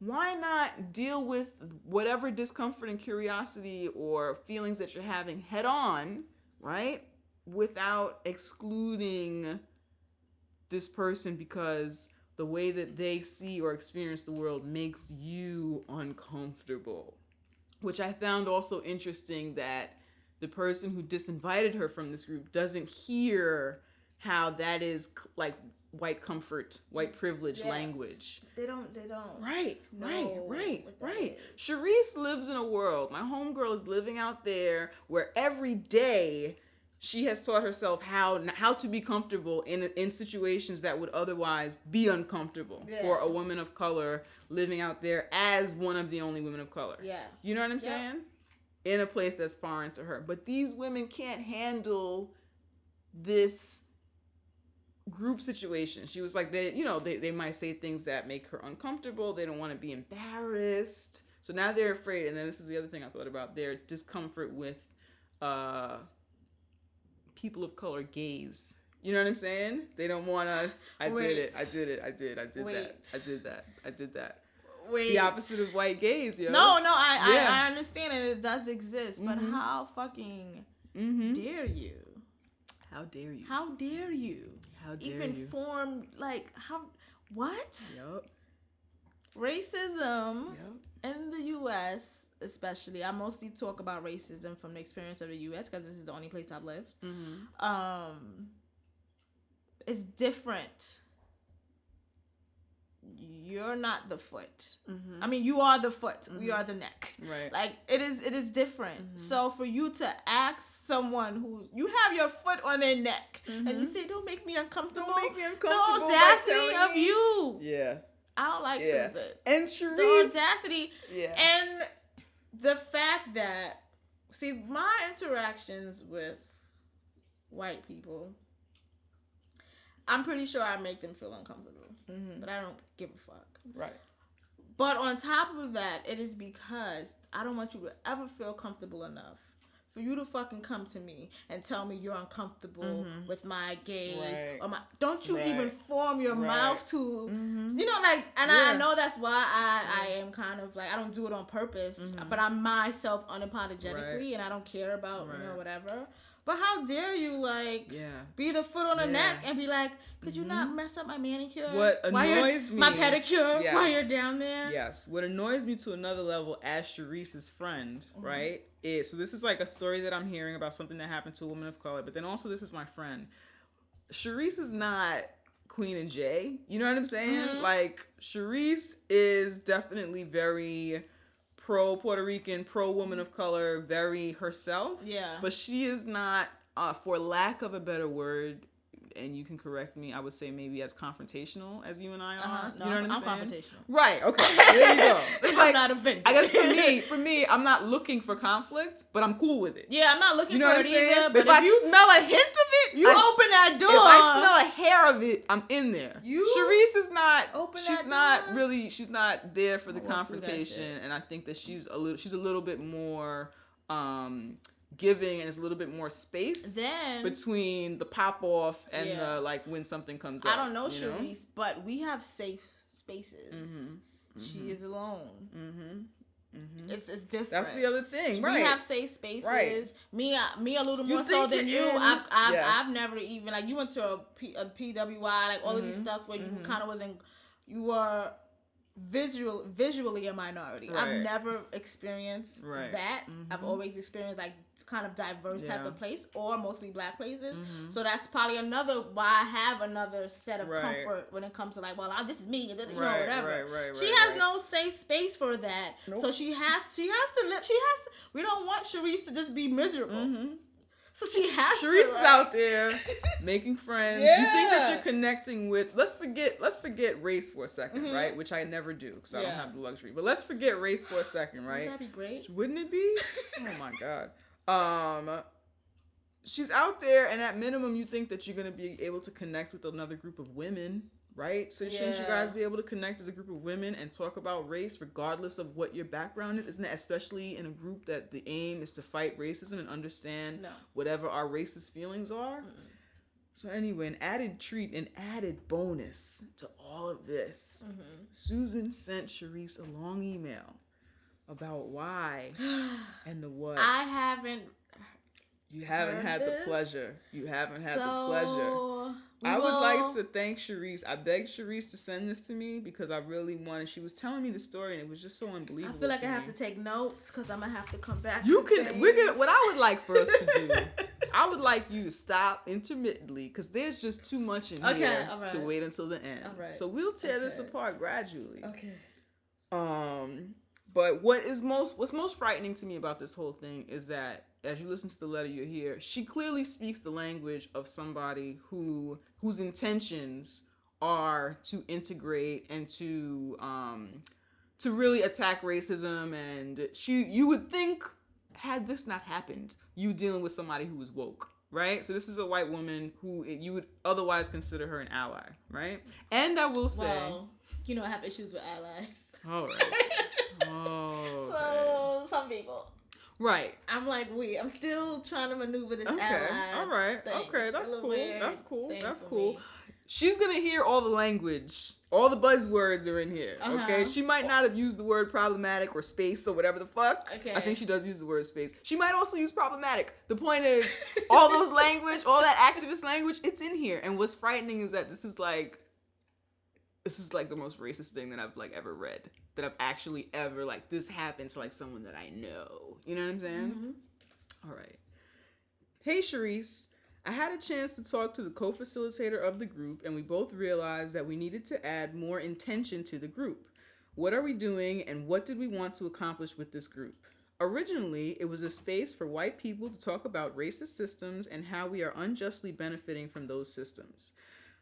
Why not deal with whatever discomfort and curiosity or feelings that you're having head on, right? Without excluding this person because the way that they see or experience the world makes you uncomfortable, which I found also interesting that the person who disinvited her from this group doesn't hear how that is like white comfort, white privilege language. They don't. Right. Sharice lives in a world. My homegirl is living out there where every day she has taught herself how to be comfortable in situations that would otherwise be uncomfortable for a woman of color living out there as one of the only women of color. Yeah. You know what I'm saying? In a place that's foreign to her. But these women can't handle this group situation. She was like, they might say things that make her uncomfortable. They don't want to be embarrassed. So now they're afraid. And then this is the other thing I thought about, their discomfort with people of color gaze. You know what I'm saying? They don't want us. I did that. Wait. The opposite of white gaze, yo. No, I understand it. It does exist. But how fucking dare you? How dare you? Even form, like, how, what? Yep. Racism in the U.S., especially, I mostly talk about racism from the experience of the U.S. because this is the only place I've lived. Mm-hmm. It's different. You're not the foot. Mm-hmm. I mean, you are the foot. Mm-hmm. We are the neck. Right. Like, it is different. Mm-hmm. So for you to ask someone who, you have your foot on their neck, and you say, don't make me uncomfortable. The audacity of you. Yeah. I don't like Susan. And Sharice. The audacity. Yeah. And the fact that, see, my interactions with white people, I'm pretty sure I make them feel uncomfortable, but I don't give a fuck. Right. But on top of that, it is because I don't want you to ever feel comfortable enough for you to fucking come to me and tell me you're uncomfortable with my gaze or my. Don't you even form your mouth to, you know, like. And I know that's why I am kind of like, I don't do it on purpose, but I'm myself unapologetically, and I don't care about you know whatever. But how dare you, like, be the foot on the neck and be like, could you not mess up my manicure? What annoys me. My pedicure while you're down there. Yes. What annoys me to another level as Sharice's friend, right, is, so this is like a story that I'm hearing about something that happened to a woman of color, but then also this is my friend. Sharice is not Queen and Jay. You know what I'm saying? Like, Sharice is definitely very pro Puerto Rican, pro woman of color, very herself. Yeah. But she is not, for lack of a better word, and you can correct me, I would say maybe as confrontational as you and I are. No, you know what I'm saying? Confrontational. Right. Okay. There you go. It's like, I'm not offended. I guess for me, I'm not looking for conflict, but I'm cool with it. Yeah, I'm not looking for it either. But if you smell a hint of it, you open that door. If I smell a hair of it, I'm in there. Sharice is not. She's not there for the confrontation, and I think that she's a little bit more giving, and it's a little bit more space then between the pop off and the like when something comes up. I don't know, Sharice, but we have safe spaces. She is alone. It's different. That's the other thing, right? We have safe spaces. Right. Me a little more so than you. I've never even, like, you went to a PWI, like all of these stuff where you kind of wasn't, you were visually a minority. Right. I've never experienced that. I've always experienced like kind of diverse type of place, or mostly black places. So that's probably another why I have another set of comfort when it comes to like, well, this is me, and then, you know, whatever. She has no safe space for that. Nope. So she has to live. We don't want Sharice to just be miserable. So she has Sharice to, right? is out there making friends. Yeah. You think that you're connecting with, let's forget race for a second, right? Which I never do because I don't have the luxury. But let's forget race for a second, right? Wouldn't that be great? Wouldn't it be? Oh my God. She's out there, and at minimum you think that you're going to be able to connect with another group of women, right? So shouldn't you guys be able to connect as a group of women and talk about race regardless of what your background is? Isn't that, especially in a group that the aim is to fight racism and understand whatever our racist feelings are? So anyway, an added treat, an added bonus to all of this. Susan sent Sharice a long email about why and the what. I haven't You haven't had the pleasure. I would like to thank Sharice. I begged Sharice to send this to me because I really wanted. She was telling me the story and it was just so unbelievable. I feel like I have to take notes because I'm gonna have to come back. What I would like for us to do, I would like you to stop intermittently because there's just too much in here to wait until the end. All right. So we'll tear this apart gradually. Okay. But what's most frightening to me about this whole thing is that as you listen to the letter, you hear she clearly speaks the language of somebody whose intentions are to integrate and to really attack racism. And you would think, had this not happened, you dealing with somebody who was woke, right? So this is a white woman who you would otherwise consider her an ally, right? And I will say, well, you know, I have issues with allies. All right. Some people. Right. I'm like, I'm still trying to maneuver this ally. All right. Thing. Okay, that's cool. That's cool. She's going to hear all the language. All the buzzwords are in here, okay? She might not have used the word problematic or space or whatever the fuck. Okay. I think she does use the word space. She might also use problematic. The point is, all those language, all that activist language, it's in here. And what's frightening is that this is like the most racist thing that I've like ever read. That I've actually ever like this happened to like someone that I know. You know what I'm saying? Mm-hmm. All right. Hey Sharice, I had a chance to talk to the co-facilitator of the group and we both realized that we needed to add more intention to the group. What are we doing and what did we want to accomplish with this group? Originally, it was a space for white people to talk about racist systems and how we are unjustly benefiting from those systems.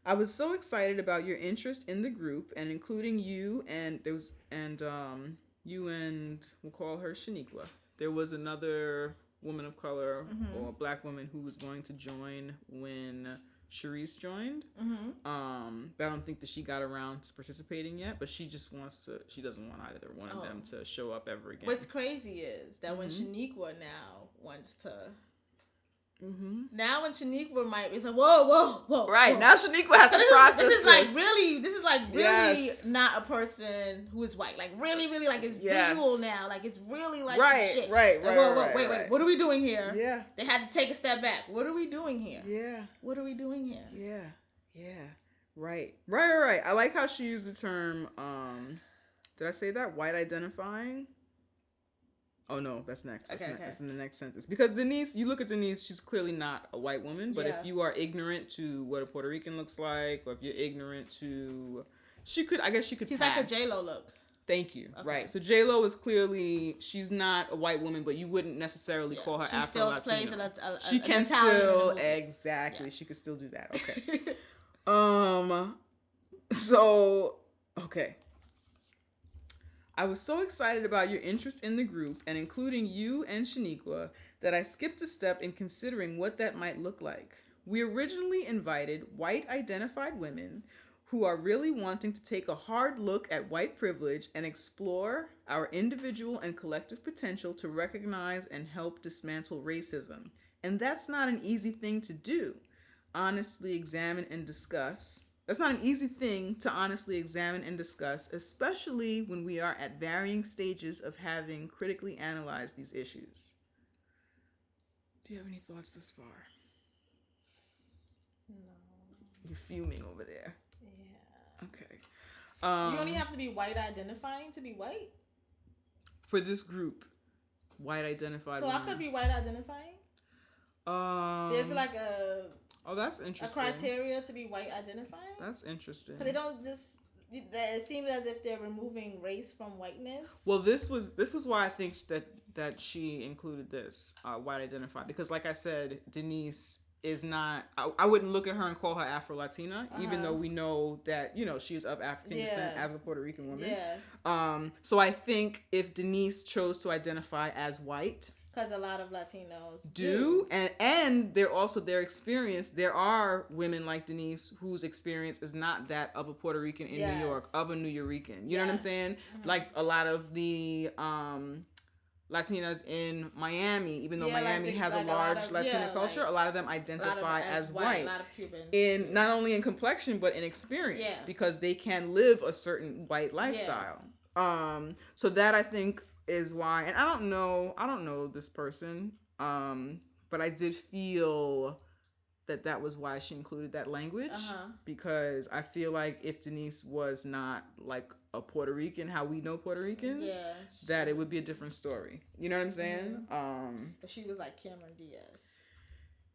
I was so excited about your interest in the group and including you and you and we'll call her Shaniqua. There was another woman of color or black woman who was going to join when Sharice joined. Mm-hmm. But I don't think that she got around to participating yet, but she just doesn't want either one of them to show up ever again. What's crazy is that when Shaniqua now wants to... Mm-hmm. Now when Shaniqua might be like, whoa. Right, now Shaniqua has to process this. This is really not a person who is white. Like really, like it's visual now. Like it's really like shit. Right. Whoa, wait. What are we doing here? Yeah. They had to take a step back. What are we doing here? Yeah. Right. I like how she used the term, did I say that? White identifying? Oh, no, that's next. That's in the next sentence. Because Denise, you look at Denise, she's clearly not a white woman. But if you are ignorant to what a Puerto Rican looks like, or if you're ignorant to... She could she's pass. Like a J-Lo look. Thank you. Okay. Right. So J-Lo is clearly... She's not a white woman, but you wouldn't necessarily call her Afro-Latino. She still plays a she can still... Exactly. Yeah. She could still do that. Okay. So... Okay. I was so excited about your interest in the group and including you and Shaniqua that I skipped a step in considering what that might look like. We originally invited white identified women who are really wanting to take a hard look at white privilege and explore our individual and collective potential to recognize and help dismantle racism. And that's not an easy thing to do. Honestly examine and discuss. That's not an easy thing to honestly examine and discuss, especially when we are at varying stages of having critically analyzed these issues. Do you have any thoughts this far? No. You're fuming over there. Yeah. Okay. You only have to be white identifying to be white? For this group, white identified. So women. I could be white identifying? There's like a... Oh, that's interesting. A criteria to be white identifying? That's interesting. Because they don't just... It seems as if they're removing race from whiteness. Well, this was why I think that she included this, white identified. Because like I said, Denise is not... I wouldn't look at her and call her Afro-Latina, even though we know that, you know, she's of African descent as a Puerto Rican woman. Yeah. So I think if Denise chose to identify as white... Because a lot of Latinos do. And they're also their experience. There are women like Denise whose experience is not that of a Puerto Rican in New York, of a New Yorican. You know what I'm saying? Mm-hmm. Like a lot of the Latinas in Miami, even though Miami has a large Latina culture, a lot of them identify as white. A lot of Cubans. Not only in complexion, but in experience. Yeah. Because they can live a certain white lifestyle. Yeah. So that I think... is why, and I don't know this person, But I did feel that that was why she included that language, because I feel like if Denise was not like a Puerto Rican, how we know Puerto Ricans, that it would be a different story. You know what I'm saying? But she was like Cameron Diaz.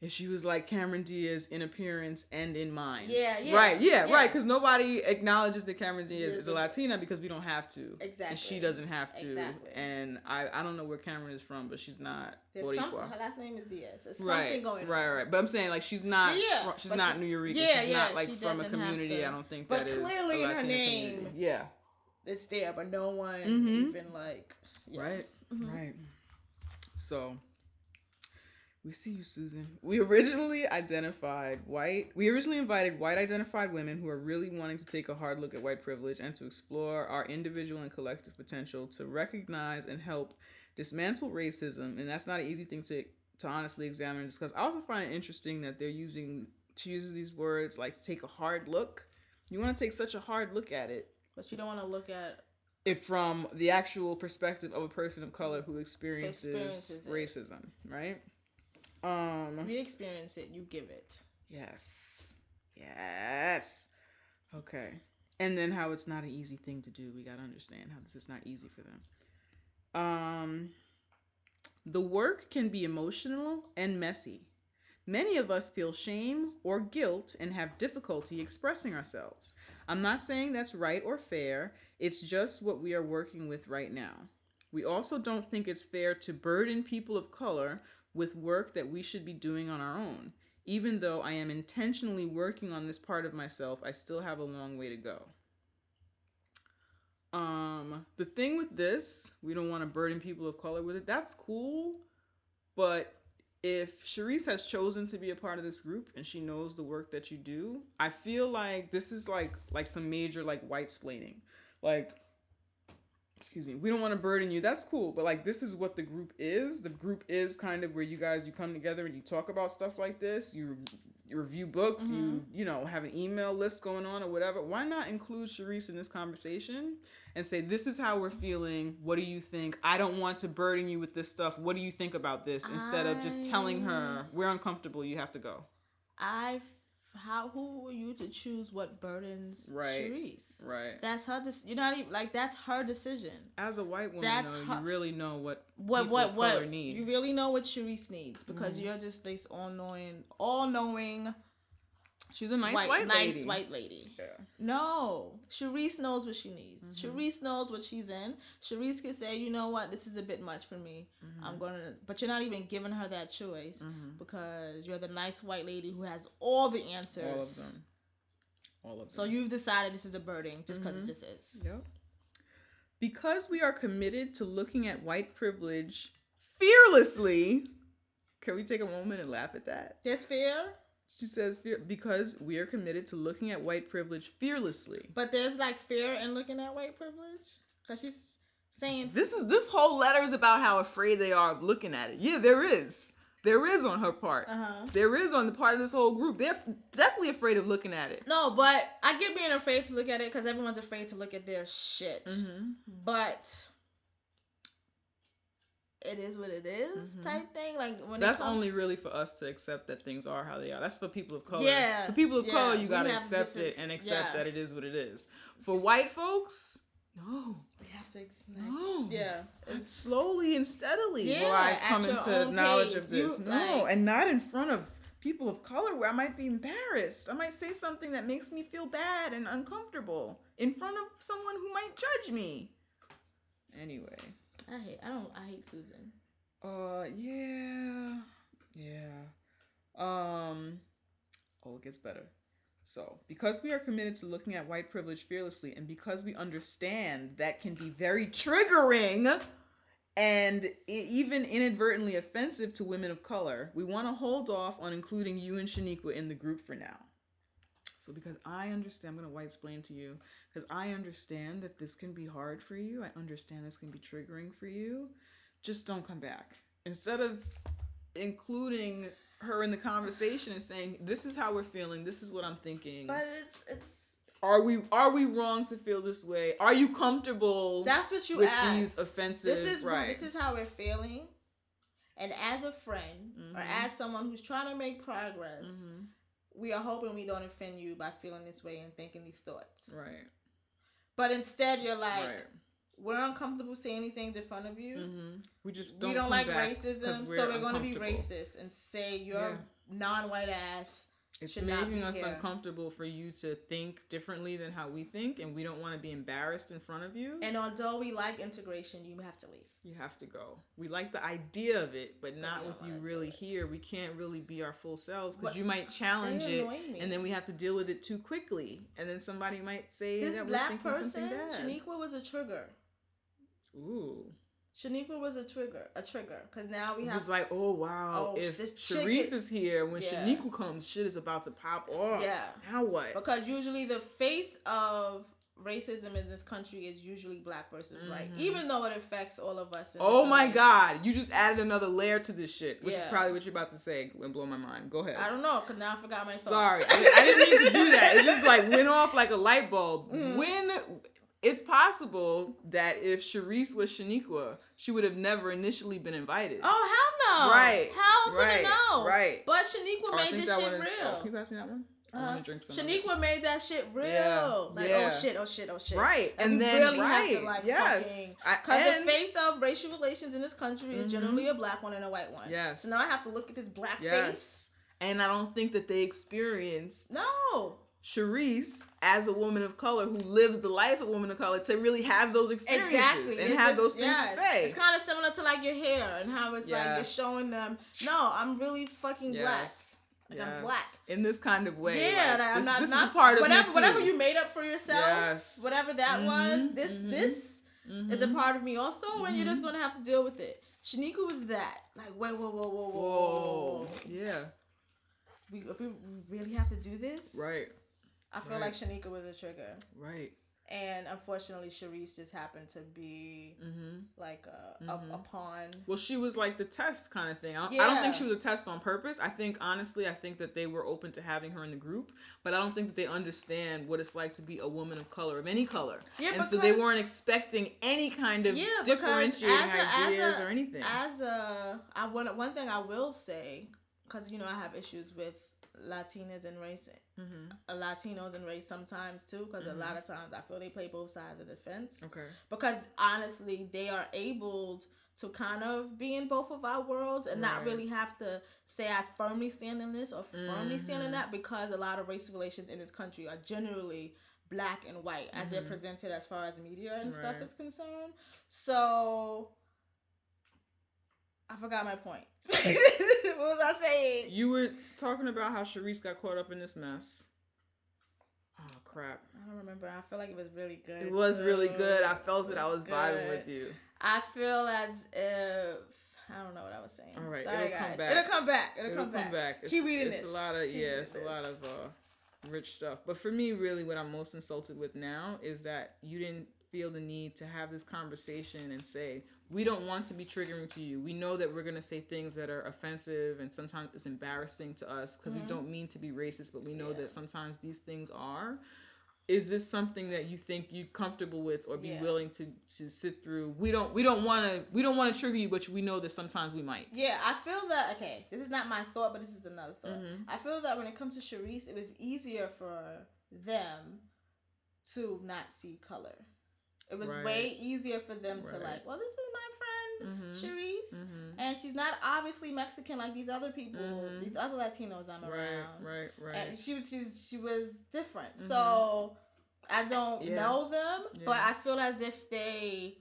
And she was like Cameron Diaz in appearance and in mind. Right. Because nobody acknowledges that Cameron Diaz is a Latina because we don't have to. Exactly. And she doesn't have to. Exactly. And I don't know where Cameron is from, but she's not Boricua. Her last name is Diaz. There's something going on. But I'm saying like she's not. She's not New Eureka. She's not like from a community. I don't think but that is. But clearly in her name. Community. Yeah. It's there, but no one even like. Right. So. We see you, Susan. We originally invited white identified women who are really wanting to take a hard look at white privilege and to explore our individual and collective potential to recognize and help dismantle racism. And that's not an easy thing to honestly examine and discuss. I also find it interesting that they're she uses these words like to take a hard look. You want to take such a hard look at it. But you don't want to look at it from the actual perspective of a person of color who experiences racism, right? If you experience it, you give it. Yes. Okay. And then how it's not an easy thing to do. We got to understand how this is not easy for them. The work can be emotional and messy. Many of us feel shame or guilt and have difficulty expressing ourselves. I'm not saying that's right or fair. It's just what we are working with right now. We also don't think it's fair to burden people of color with work that we should be doing on our own. Even though I am intentionally working on this part of myself, I still have a long way to go. The thing with this, we don't want to burden people of color with it. That's cool, but if Sharice has chosen to be a part of this group and she knows the work that you do, I feel like this is like some major like whitesplaining. Like, excuse me, we don't want to burden you. That's cool. But like, this is what the group is. The group is kind of where you come together and you talk about stuff like this. You review books, you have an email list going on or whatever. Why not include Sharice in this conversation and say, this is how we're feeling. What do you think? I don't want to burden you with this stuff. What do you think about this? Instead of just telling her we're uncomfortable. You have to go. Who are you to choose what burdens Sharice? Right. That's her decision. You're not even like that's her decision. As a white woman, you really know what color needs. You really know what Sharice needs because you're just this all knowing. She's a nice white lady. Nice white lady. Yeah. No, Sharice knows what she needs. Sharice knows what she's in. Sharice can say, you know what, this is a bit much for me. But you're not even giving her that choice because you're the nice white lady who has all the answers. All of them. So you've decided this is a burden just because it just is. Yep. Because we are committed to looking at white privilege fearlessly. Can we take a moment and laugh at that? There's fear. She says fear because we are committed to looking at white privilege fearlessly. But there's like fear in looking at white privilege because she's saying this whole letter is about how afraid they are of looking at it. Yeah, there is on her part. There is on the part of this whole group. They're definitely afraid of looking at it. No, but I get being afraid to look at it because everyone's afraid to look at their shit. But it is what it is type thing. Like when that's only really for us to accept that things are how they are. That's for people of color. Yeah. For people of color, you gotta accept it and accept that it is what it is. For white folks, no. We have to accept. No. Yeah. It's slowly and steadily will I come into knowledge of this. And not in front of people of color where I might be embarrassed. I might say something that makes me feel bad and uncomfortable in front of someone who might judge me. Anyway. I hate Susan. It gets better. So, because we are committed to looking at white privilege fearlessly, and because we understand that can be very triggering and even inadvertently offensive to women of color, we want to hold off on including you and Shaniqua in the group for now. So because I'm going to white-splain to you, because I understand that this can be hard for you. I understand this can be triggering for you. Just don't come back. Instead of including her in the conversation and saying, this is how we're feeling. This is what I'm thinking. But it's Are we wrong to feel this way? Are you comfortable? That's what you asked. With these offensive... This is how we're feeling. And as a friend, mm-hmm. or as someone who's trying to make progress, mm-hmm. we are hoping we don't offend you by feeling this way and thinking these thoughts. Right. But instead, you're like, right. we're uncomfortable saying these things in front of you. Mm-hmm. We don't like racism, so we're going to be racist and say your non-white ass it's should not be here. It's making us uncomfortable for you to think differently than how we think, and we don't want to be embarrassed in front of you. And although we like integration, you have to leave. You have to go. We like the idea of it, but not with you really here. We can't really be our full selves because you might challenge it, and then we have to deal with it too quickly. And then somebody might say that we're thinking something bad. This black person, Shaniqua, was a trigger. Ooh. Shaniqua was a trigger, because now we have... It was like, oh, wow, if Sharice is here, when Shaniqua comes, shit is about to pop off. Yeah. Now what? Because usually the face of racism in this country is usually black versus white, even though it affects all of us. Oh, my God. You just added another layer to this shit, which is probably what you're about to say and blow my mind. Go ahead. I don't know, because now I forgot my thoughts. Sorry. I didn't mean to do that. It just, like, went off like a light bulb. Mm. It's possible that if Sharice was Shaniqua, she would have never initially been invited. Oh, hell no. Right. Hell to the no. Right. But Shaniqua made this shit real. Can you pass me that one? I want to drink some. Shaniqua made that shit real. Yeah. Like, oh shit. Right. Like, and then, really have to, like, yes. Because the face of racial relations in this country is generally a black one and a white one. Yes. So now I have to look at this black face. And I don't think that they experienced. No. Sharice as a woman of color who lives the life of a woman of color to really have those experiences and have those things to say. It's kind of similar to like your hair and how it's like you're showing them, no, I'm really fucking black. Like I'm black. In this kind of way. Yeah, like, this is part of me too. Whatever you made up for yourself, whatever that was, this is a part of me also and you're just going to have to deal with it. Shaniqua was that. Like, wait, whoa. Yeah. If we really have to do this? Right. I feel like Shaniqua was a trigger. Right. And unfortunately, Sharice just happened to be like a pawn. Well, she was like the test kind of thing. I don't think she was a test on purpose. I think that they were open to having her in the group, but I don't think that they understand what it's like to be a woman of color, of any color. Yeah, and so they weren't expecting any kind of differentiating ideas or anything. One thing I will say, because, you know, I have issues with Latinas and race, Latinos and race sometimes too, because a lot of times I feel they play both sides of the fence. Okay. Because honestly, they are able to kind of be in both of our worlds and not really have to say I firmly stand in this or firmly stand in that, because a lot of race relations in this country are generally black and white as they're presented as far as media and stuff is concerned. So I forgot my point. What was I saying? You were talking about how Sharice got caught up in this mess. Oh, crap. I don't remember. I feel like it was really good. It was really good. I felt it. I was vibing with you. I feel as if... I don't know what I was saying. All right. Sorry, guys. It'll come back. Keep reading this. It's a lot of rich stuff. But for me, really, what I'm most insulted with now is that you didn't feel the need to have this conversation and say... We don't want to be triggering to you. We know that we're going to say things that are offensive and sometimes it's embarrassing to us because we don't mean to be racist, but we know that sometimes these things are. Is this something that you think you're comfortable with or be willing to sit through? We don't want to trigger you, but we know that sometimes we might. Yeah, I feel that, okay, this is not my thought, but this is another thought. Mm-hmm. I feel that when it comes to Sharice, it was easier for them to not see color. It was way easier for them to like, well, this is my friend, Sharice, and she's not obviously Mexican like these other people, these other Latinos I'm around. Right. And she was different. So I don't know them, but I feel as if they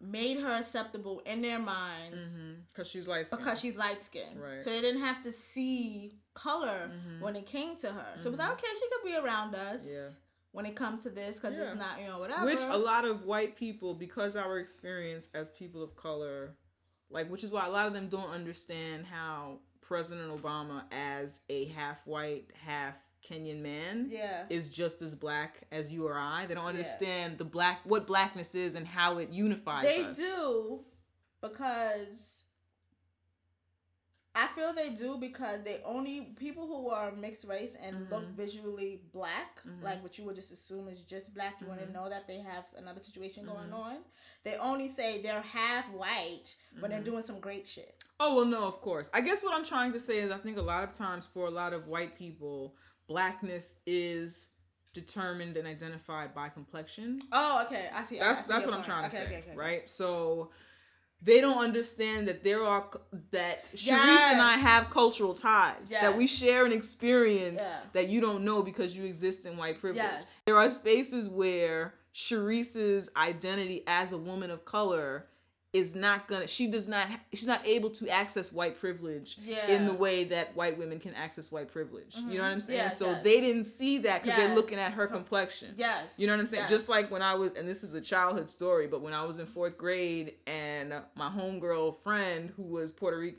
made her acceptable in their minds because she's light skinned. Because she's light skinned, right? So they didn't have to see color when it came to her. So it was like, okay, she could be around us. Yeah. When it comes to this, because it's not, you know, whatever. Which a lot of white people, because our experience as people of color, like, which is why a lot of them don't understand how President Obama, as a half white, half Kenyan man, is just as black as you or I. They don't understand the what blackness is and how it unifies us. They do, because I feel they do because they only, people who are mixed race and mm-hmm. look visually black, mm-hmm. like what you would just assume is just black, you mm-hmm. want to know that they have another situation mm-hmm. going on. They only say they're half white when mm-hmm. they're doing some great shit. Oh, well, no, of course. I guess what I'm trying to say is I think a lot of times for a lot of white people, blackness is determined and identified by complexion. Oh, okay. I see. That's what I'm trying to say, right? So... they don't understand that there are, that Sharice yes. and I have cultural ties, yes. that we share an experience yeah. that you don't know because you exist in white privilege. Yes. There are spaces where Sharice's identity as a woman of color is not gonna, she's not able to access white privilege yeah. in the way that white women can access white privilege. Mm-hmm. You know what I'm saying? Yeah, so yes. they didn't see that because yes. they're looking at her complexion. Yes. You know what I'm saying? Yes. Just like when I was, and this is a childhood story, but when I was in 4th grade and my homegirl friend who was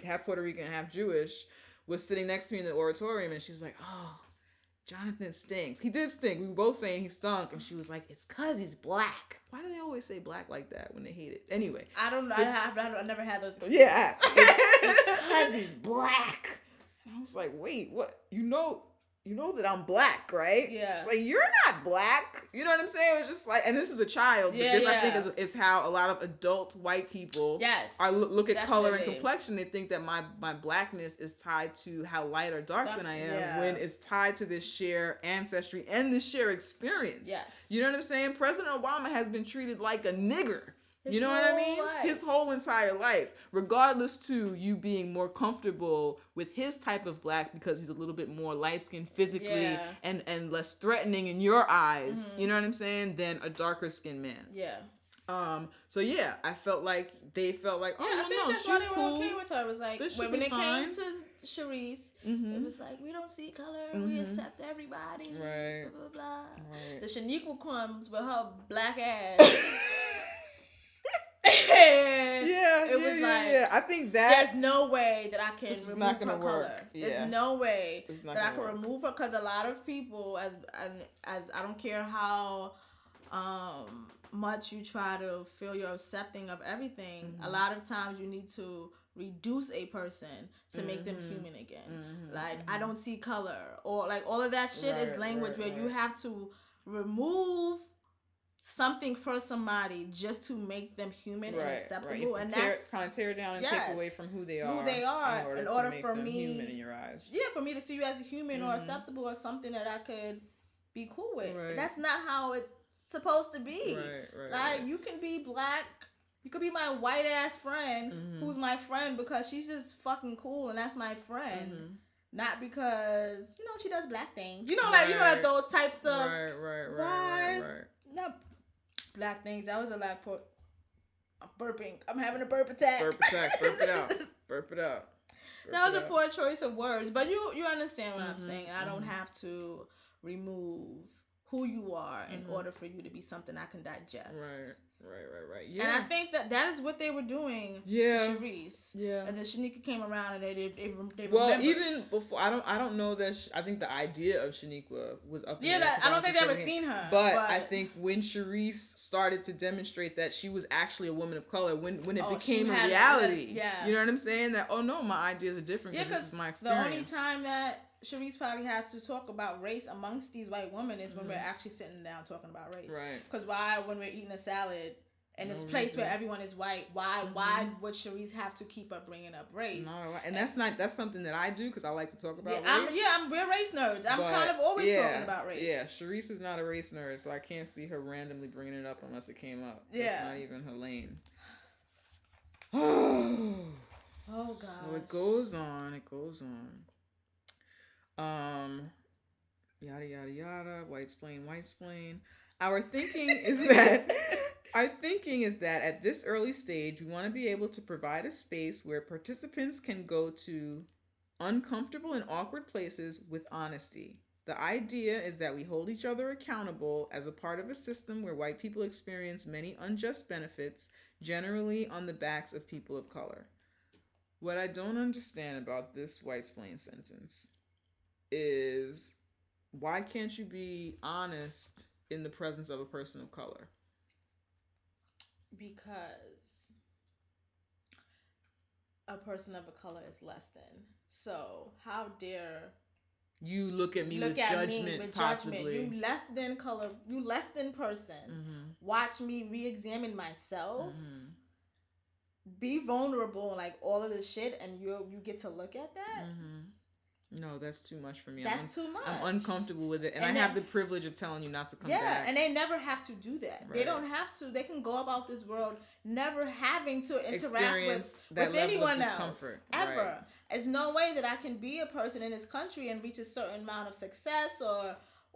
half Puerto Rican and half Jewish was sitting next to me in the auditorium and she's like, oh, Jonathan stinks. He did stink. We were both saying he stunk. And she was like, it's because he's black. Why do they always say black like that when they hate it? Anyway. I don't know. I never had those experiences. Yeah. It's because he's black. And I was like, wait, what? You know that I'm black, right? Yeah. She's like, you're not black. You know what I'm saying? It's just like, and this is a child. But yeah, this, yeah. I think, is how a lot of adult white people yes, are look at definitely. Color and complexion. They think that my blackness is tied to how light or dark than I am yeah. when it's tied to this shared ancestry and this shared experience. Yes. You know what I'm saying? President Obama has been treated like a nigger. You know what I mean? Life. His whole entire life, regardless to you being more comfortable with his type of black because he's a little bit more light-skinned physically yeah. and less threatening in your eyes, mm-hmm. you know what I'm saying, than a darker-skinned man. Yeah. So yeah, I felt like they felt like, oh, yeah, no, she's cool. I think that's why they were okay with her. It was like, when it came to Sharice, mm-hmm. it was like, we don't see color, mm-hmm. we accept everybody, right. blah, blah, blah. Right. The Shaniqua comes with her black ass. I think that there's no way that I can remove her color. Yeah. There's no way that I can remove her because a lot of people, as I don't care how much you try to feel you're accepting of everything, mm-hmm. a lot of times you need to reduce a person to mm-hmm. make them human again. Mm-hmm. Like mm-hmm. I don't see color, or like all of that shit is language where you have to remove something for somebody just to make them human and acceptable, and that's kind of tear down and yes, take away from who they are in order to make for them human in your eyes. Yeah, for me to see you as a human mm-hmm. or acceptable or something that I could be cool with. Right. That's not how it's supposed to be. You can be black. You could be my white ass friend mm-hmm. who's my friend because she's just fucking cool and that's my friend. Mm-hmm. Not because she does black things. Like those types of not black things. That was a lot. I'm burping. I'm having a burp attack. Burp attack. Burp it out. Burp it out. Burp that was a poor choice of words, but you understand what mm-hmm. I'm saying. I don't have to remove who you are in mm-hmm. order for you to be something I can digest. Right. Yeah. And I think that is what they were doing to Sharice. Yeah. And then Shaniqua came around and they remembered. Even before I don't know that I think the idea of Shaniqua was up there. Yeah, I don't think they ever seen her. But I think when Sharice started to demonstrate that she was actually a woman of color, when it became a reality. Yeah. You know what I'm saying? That my ideas are different because this is my experience. The only time that Sharice probably has to talk about race amongst these white women is when mm-hmm. we're actually sitting down talking about race. Right. Because why, when we're eating a salad in this place where everyone is white, why would Sharice have to keep up bringing up race? No, and that's something that I do because I like to talk about race. We're race nerds. I'm kind of always talking about race. Yeah, Sharice is not a race nerd, so I can't see her randomly bringing it up unless it came up. Yeah. It's not even her lane. Oh, God. So it goes on. Yada, yada, yada, white splain. Our thinking is that at this early stage, we want to be able to provide a space where participants can go to uncomfortable and awkward places with honesty. The idea is that we hold each other accountable as a part of a system where white people experience many unjust benefits, generally on the backs of people of color. What I don't understand about this white-splain sentence is why can't you be honest in the presence of a person of color? Because a person of a color is less than. So how dare you look at me with judgment, possibly. You less than color, you less than person. Mm-hmm. Watch me re-examine myself. Mm-hmm. Be vulnerable, like all of this shit, and you get to look at that. Mm-hmm. No, that's too much for me. That's too much. I'm uncomfortable with it. And I have the privilege of telling you not to come back. Yeah, and they never have to do that. Right. They don't have to. They can go about this world never having to interact with anyone else. Ever. Right. There's no way that I can be a person in this country and reach a certain amount of success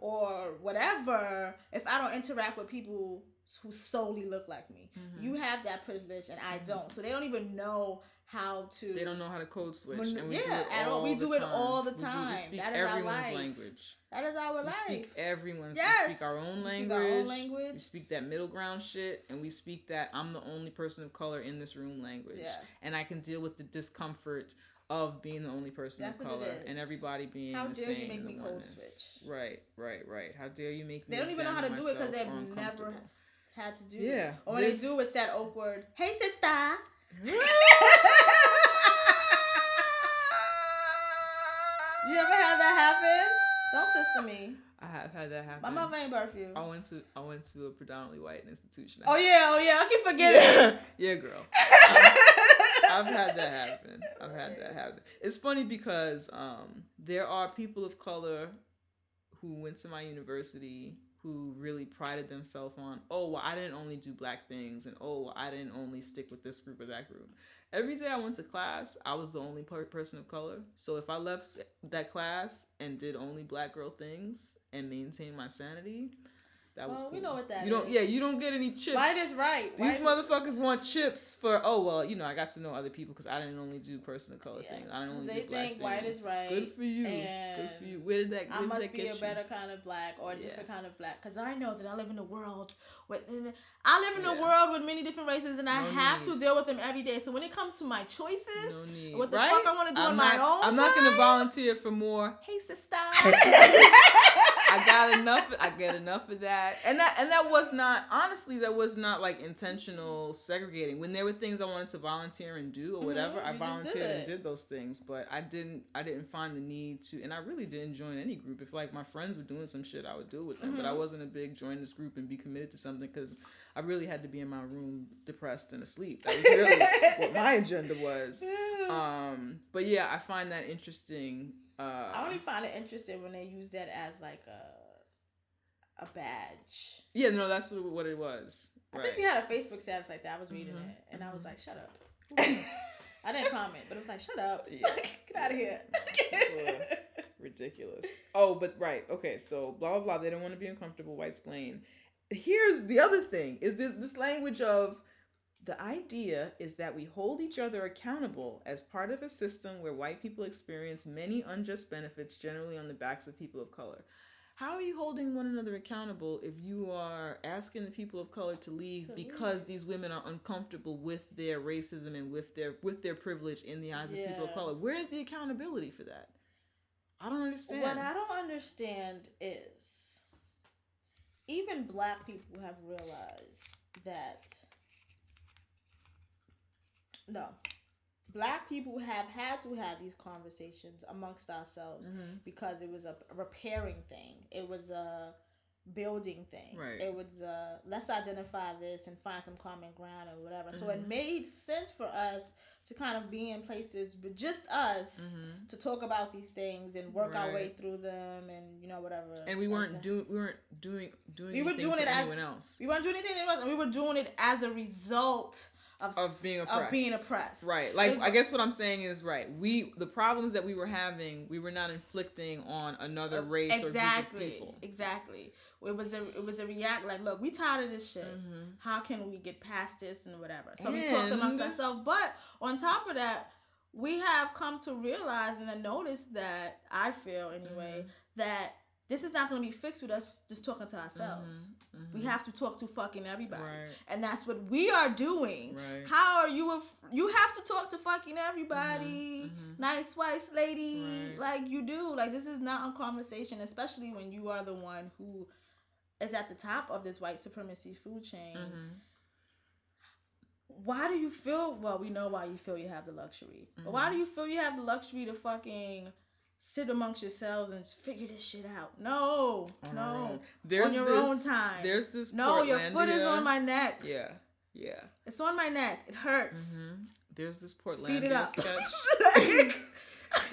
or whatever if I don't interact with people who solely look like me. Mm-hmm. You have that privilege and I don't. So they don't even know how to... They don't know how to code switch. And we do it all the time. We do it all the time. We speak everyone's language. That is our life. We speak everyone's. Yes. We speak our own language. We speak that middle ground shit. And we speak that I'm the only person of color in this room language. Yeah. And I can deal with the discomfort of being the only person of color and everybody being the same. How dare you make me code switch? Right. How dare you make me... They don't even know how to do it because they've never had to do it. Yeah. Or when they do, it's that awkward, hey, sister. You ever had that happen? Don't sister me. I have had that happen. My mother ain't birthed you. I went to a predominantly white institution. Oh yeah. I keep forgetting. Yeah, girl. I've had that happen. It's funny because there are people of color who went to my university who really prided themselves on, I didn't only do black things, and I didn't only stick with this group or that group. Every day I went to class, I was the only person of color. So if I left that class and did only black girl things and maintained my sanity, that was cool. Well, we know what that is. You don't get any chips. White is right. These motherfuckers want chips for, I got to know other people because I didn't only do person of color things. I didn't only do black things. They think white is right. Good for you. Where did that get you? I must be a better kind of black or a different kind of black because I know that I live in a world with... many different races and I have to deal with them every day. So when it comes to my choices, what the fuck I want to do on my own I'm not going to volunteer for more. Hey, sister. I get enough of that. That was not like intentional segregating. When there were things I wanted to volunteer and do or whatever, I volunteered and did those things, but I didn't find the need to, and I really didn't join any group. If like my friends were doing some shit, I would do it with them, but I wasn't a big join this group and be committed to something because I really had to be in my room depressed and asleep. That was really what my agenda was. Yeah. But yeah, I find that interesting. I only find it interesting when they use that as like a badge. Yeah, no, that's what it was. Right. I think we had a Facebook status like that. I was reading it, and I was like, "Shut up." I didn't comment, but it was like, "Shut up, get out of here." Ridiculous. Oh, but right, okay. So blah blah blah. They don't want to be uncomfortable. White-splain. Here's the other thing: is this language of. The idea is that we hold each other accountable as part of a system where white people experience many unjust benefits generally on the backs of people of color. How are you holding one another accountable if you are asking the people of color to leave because these women are uncomfortable with their racism and with their privilege in the eyes of people of color? Where's the accountability for that? I don't understand. What I don't understand is even black people have realized that... No. Black people have had to have these conversations amongst ourselves because it was a repairing thing. It was a building thing. Right. It was a let's identify this and find some common ground or whatever. So it made sense for us to kind of be in places with just us to talk about these things and work our way through them and whatever. And we weren't doing anything to anyone else, and we were doing it as a result Of being oppressed. Right. Like, I guess what I'm saying is, the problems that we were having, we were not inflicting on another race or group of people. Exactly. It was a react, like, look, we tired of this shit. Mm-hmm. How can we get past this and whatever? So we talked amongst ourselves. But on top of that, we have come to realize and then notice that, I feel anyway, that this is not going to be fixed with us just talking to ourselves. Mm-hmm. We have to talk to fucking everybody. Right. And that's what we are doing. Right. How are you... you have to talk to fucking everybody. Mm-hmm. Nice white lady. Right. Like, you do. Like, this is not a conversation, especially when you are the one who is at the top of this white supremacy food chain. Mm-hmm. why do you feel, well, we know why you feel you have the luxury, mm-hmm. but why do you feel you have the luxury to fucking sit amongst yourselves and figure this shit out? No, on no. On your own time. There's this no, Portlandia. Your foot is on my neck. Yeah, yeah. It's on my neck. It hurts. Mm-hmm. There's this Portlandia sketch.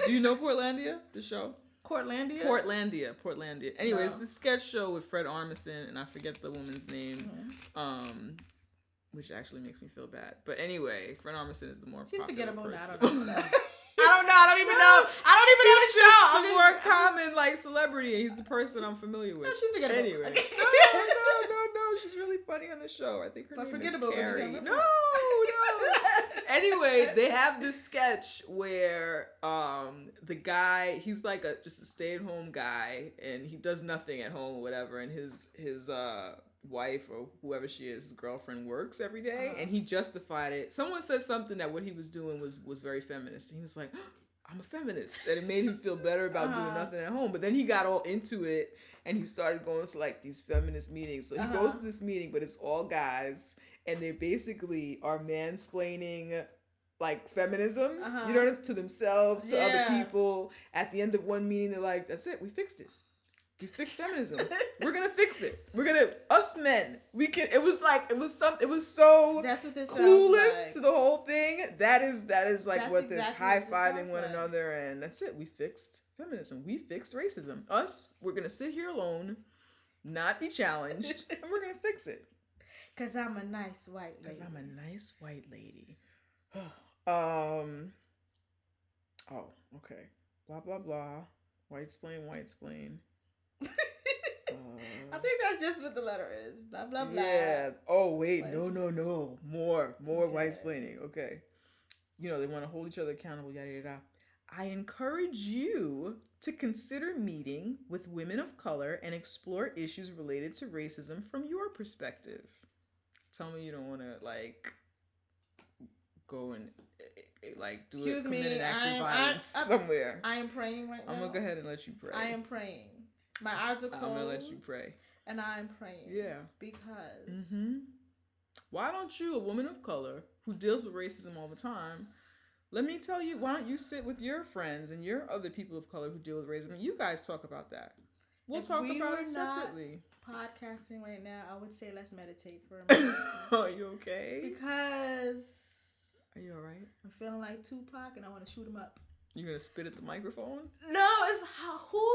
Do you know Portlandia, the show? Portlandia. Anyways, no. The sketch show with Fred Armisen, and I forget the woman's name, mm-hmm. Which actually makes me feel bad. But anyway, Fred Armisen is the more she's forgettable person. I don't know. I don't even know the show. I'm just more common, like, celebrity. He's the person I'm familiar with. No, she's forgettable. Anyway. No. She's really funny on the show. I think her but name forgettable is Carrie. No. Anyway, they have this sketch where the guy, he's like just a stay-at-home guy, and he does nothing at home or whatever, and his wife or whoever she is, his girlfriend, works every day, and he justified it. Someone said something that what he was doing was very feminist, and he was like, I'm a feminist, and it made him feel better about doing nothing at home. But then he got all into it, and he started going to like these feminist meetings. So he goes to this meeting, but it's all guys, and they basically are mansplaining like feminism, you know, to themselves, to other people. At the end of one meeting, they're like, that's it, we fixed it. We fixed feminism. We're gonna fix it. We're gonna us men. We can. It was like it was so that's what this clueless like. To the whole thing. That is like that's what exactly this high fiving one like. Another and that's it. We fixed feminism. We fixed racism. Us. We're gonna sit here alone, not be challenged, and we're gonna fix it. Cause I'm a nice white lady. Oh, okay. Blah blah blah. White splain. I think that's just what the letter is. Blah blah blah. Yeah. Oh wait, no. More okay. White-splaining. Okay. You know, they want to hold each other accountable, yada yada. I encourage you to consider meeting with women of color and explore issues related to racism from your perspective. Tell me you don't want to like go and like do it, commit an act of violence somewhere. I am praying right now. I'm gonna go ahead and let you pray. I am praying. My eyes are closed. I'm going to let you pray. And I'm praying. Yeah. Because. Mm-hmm. Why don't you, a woman of color who deals with racism all the time, let me tell you, why don't you sit with your friends and your other people of color who deal with racism? And you guys talk about that. We'll talk about it separately. If we were not podcasting right now, I would say let's meditate for a minute. Are you okay? Because. Are you all right? I'm feeling like Tupac and I want to shoot him up. You gonna spit at the microphone? No, it's who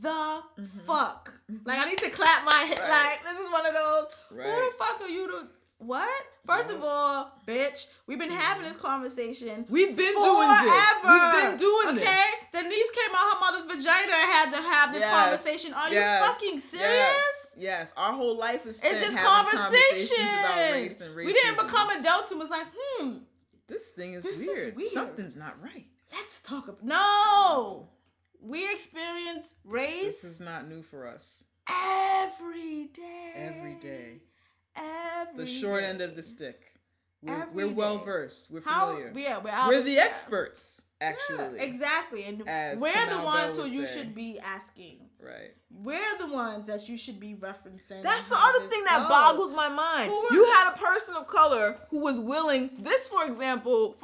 the fuck? Like, I need to clap my head. Right. Like, this is one of those. Right. Who the fuck are you to what? First of all, bitch, we've been having this conversation. We've been doing this. Okay? Denise came out her mother's vagina and had to have this conversation. Are you fucking serious? Yes, our whole life is spent having conversations about race and racism. We didn't become adults and was like, this thing is weird. Something's not right. Let's talk about... No! We experience race... This is not new for us. Every day. The short end of the stick. We're well-versed. We're familiar. We're the experts, actually. Yeah, exactly. And we're the ones who you should be asking. Right. We're the ones that you should be referencing. That's the other thing that boggles my mind. You had a person of color who was willing, this for example,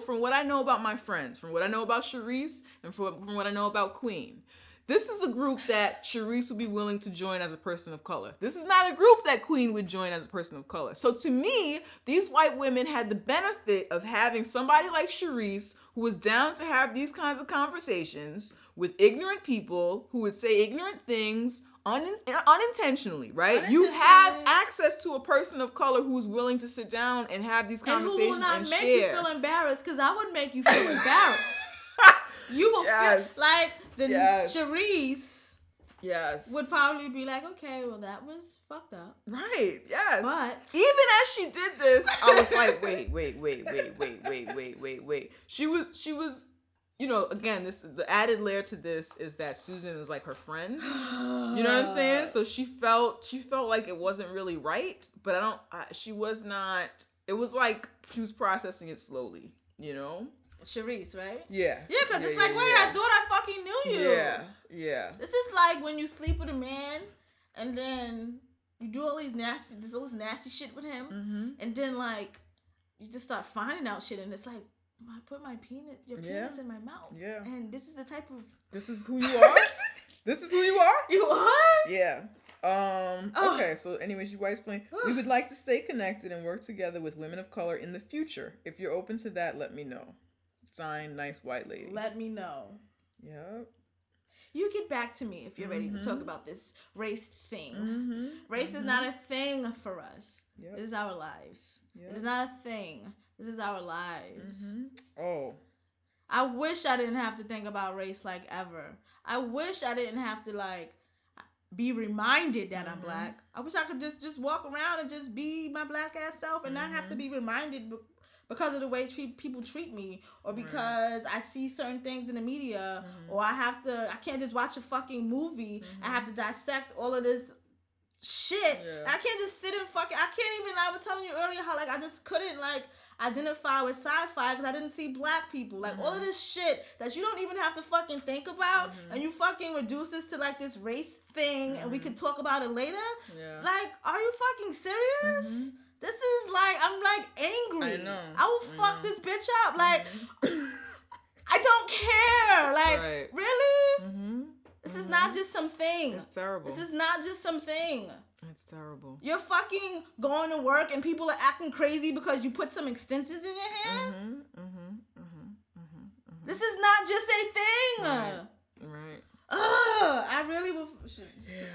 from what I know about my friends, from what I know about Sharice, and from what I know about Queen, this is a group that Sharice would be willing to join as a person of color. This is not a group that Queen would join as a person of color. So to me, these white women had the benefit of having somebody like Sharice who was down to have these kinds of conversations with ignorant people who would say ignorant things unintentionally, right? Unintentionally. You have access to a person of color who's willing to sit down and have these conversations and share. And who will not make you feel embarrassed, because I would make you feel embarrassed. You will feel like Sharice would probably be like, okay, well, that was fucked up. Right, yes. But even as she did this, I was like, wait. She was, you know, again, the added layer to this is that Susan is like her friend. You know what I'm saying? So she felt like it wasn't really right, but it was like she was processing it slowly, you know? Sharice, right? Yeah. Yeah, because it's like, wait, I thought I fucking knew you. Yeah. This is like when you sleep with a man and then you do all these nasty shit with him and then like you just start finding out shit, and it's like, I put my penis, your penis in my mouth. Yeah. And this is the type of. This is who you are. This is who you are. You are. Yeah. Okay. So, anyways, you guys playing. We would like to stay connected and work together with women of color in the future. If you're open to that, let me know. Signed, nice white lady. Let me know. Yep. You get back to me if you're ready to talk about this race thing. Mm-hmm. Race is not a thing for us. Yep. This is our lives. Yep. It's not a thing. This is our lives. Mm-hmm. Oh. I wish I didn't have to think about race like ever. I wish I didn't have to like be reminded that I'm black. I wish I could just walk around and just be my black ass self and not have to be reminded because of the way people treat me, or because I see certain things in the media, or I can't just watch a fucking movie. I have to dissect all of this shit. Yeah. I can't just sit and I was telling you earlier how like I just couldn't like identify with sci-fi because I didn't see black people. Like all of this shit that you don't even have to fucking think about, and you fucking reduce this to like this race thing, and we could talk about it later. Yeah. Like, are you fucking serious? This is like, I'm like angry. I know. I will fuck this bitch up. Like, I don't care. Like, really? This is not just something. It's terrible. This is not just something. It's terrible. You're fucking going to work and people are acting crazy because you put some extensions in your hair. This is not just a thing. Right. Ugh, I really will.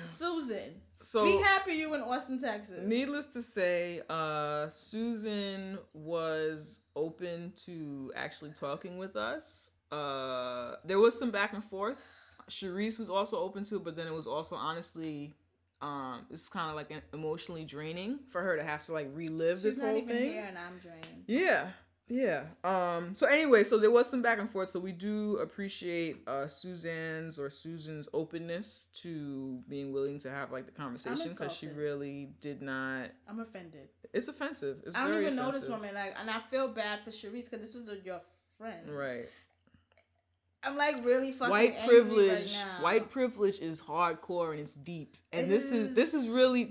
Susan. So, be happy you in Austin, Texas. Needless to say, Susan was open to actually talking with us. There was some back and forth. Sharice was also open to it, but then it was also honestly, it's kind of like emotionally draining for her to have to like relive this whole thing. She's not even here and I'm drained. Yeah. So anyway, so there was some back and forth. So we do appreciate Susan's openness to being willing to have like the conversation, because she really did not. I'm offended. It's offensive. It's I don't very even offensive. Know this woman, like, and I feel bad for Sharice because this was your friend, right? I'm like really fucking white privilege. Angry right now. White privilege is hardcore and it's deep, and this is really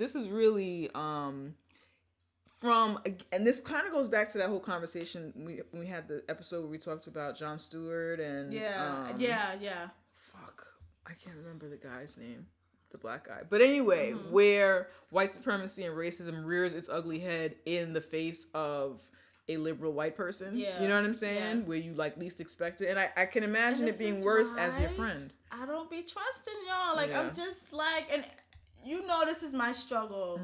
and this kind of goes back to that whole conversation we had the episode where we talked about Jon Stewart and fuck, I can't remember the guy's name, the black guy. But anyway, where white supremacy and racism rears its ugly head in the face of a liberal white person. Yeah. You know what I'm saying? Yeah. Where you like least expect it. And I can imagine it being worse as your friend. I don't be trusting y'all. Like I'm just like, and you know this is my struggle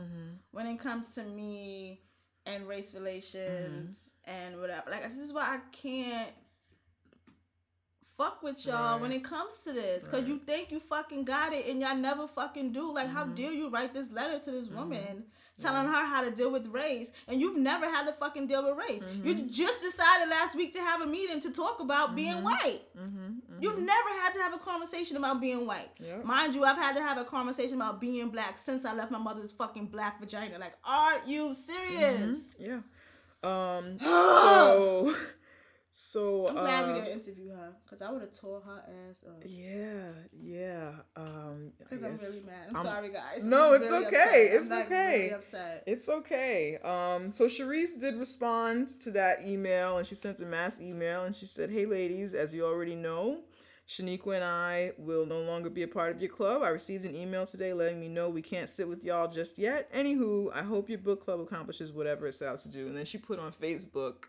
when it comes to me and race relations and whatever. Like, this is why I can't fuck with y'all all when it comes to this. Because you think you fucking got it and y'all never fucking do. Like, how dare you write this letter to this woman telling her how to deal with race, and you've never had to fucking deal with race. You just decided last week to have a meeting to talk about being white. You've never had to have a conversation about being white. Yep. Mind you, I've had to have a conversation about being black since I left my mother's fucking black vagina. Like, are you serious? Yeah. So I'm glad we didn't interview her, because I would have tore her ass up. Yeah. Because I'm really mad. I'm sorry, guys. No, it's really okay. Upset. I'm really upset. It's okay. So Sharice did respond to that email, and she sent a mass email, and she said, "Hey, ladies, as you already know, Shaniqua and I will no longer be a part of your club. I received an email today letting me know we can't sit with y'all just yet. Anywho, I hope your book club accomplishes whatever it set out to do." And then she put on Facebook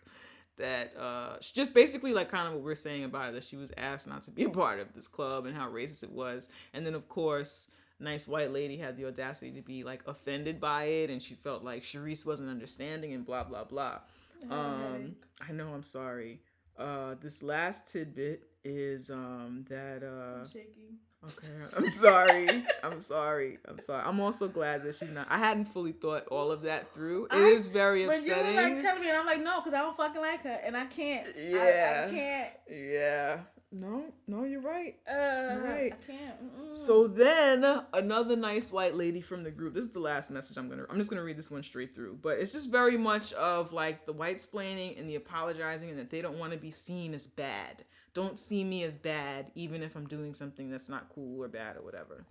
that she just basically like kind of what we're saying about it, that she was asked not to be a part of this club and how racist it was. And then of course nice white lady had the audacity to be like offended by it, and she felt like Sharice wasn't understanding and blah blah blah. I know, I'm sorry. This last tidbit is that I'm shaking. Okay, I'm sorry. I'm also glad that she's not. I hadn't fully thought all of that through. It is very upsetting. But you were like telling me, and I'm like, no, because I don't fucking like her, and I can't. Yeah. I can't. Yeah. No, you're right. I can't. So then another nice white lady from the group. This is the last message I'm just gonna read this one straight through. But it's just very much of like the white-splaining and the apologizing, and that they don't want to be seen as bad. Don't see me as bad, even if I'm doing something that's not cool or bad or whatever.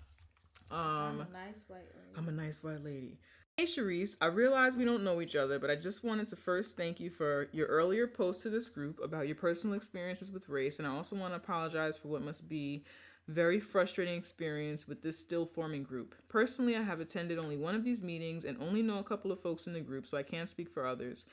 I'm a nice white lady. Hey Sharice, I realize we don't know each other, but I just wanted to first thank you for your earlier post to this group about your personal experiences with race, and I also want to apologize for what must be very frustrating experience with this still forming group. Personally, I have attended only one of these meetings and only know a couple of folks in the group, so I can't speak for others.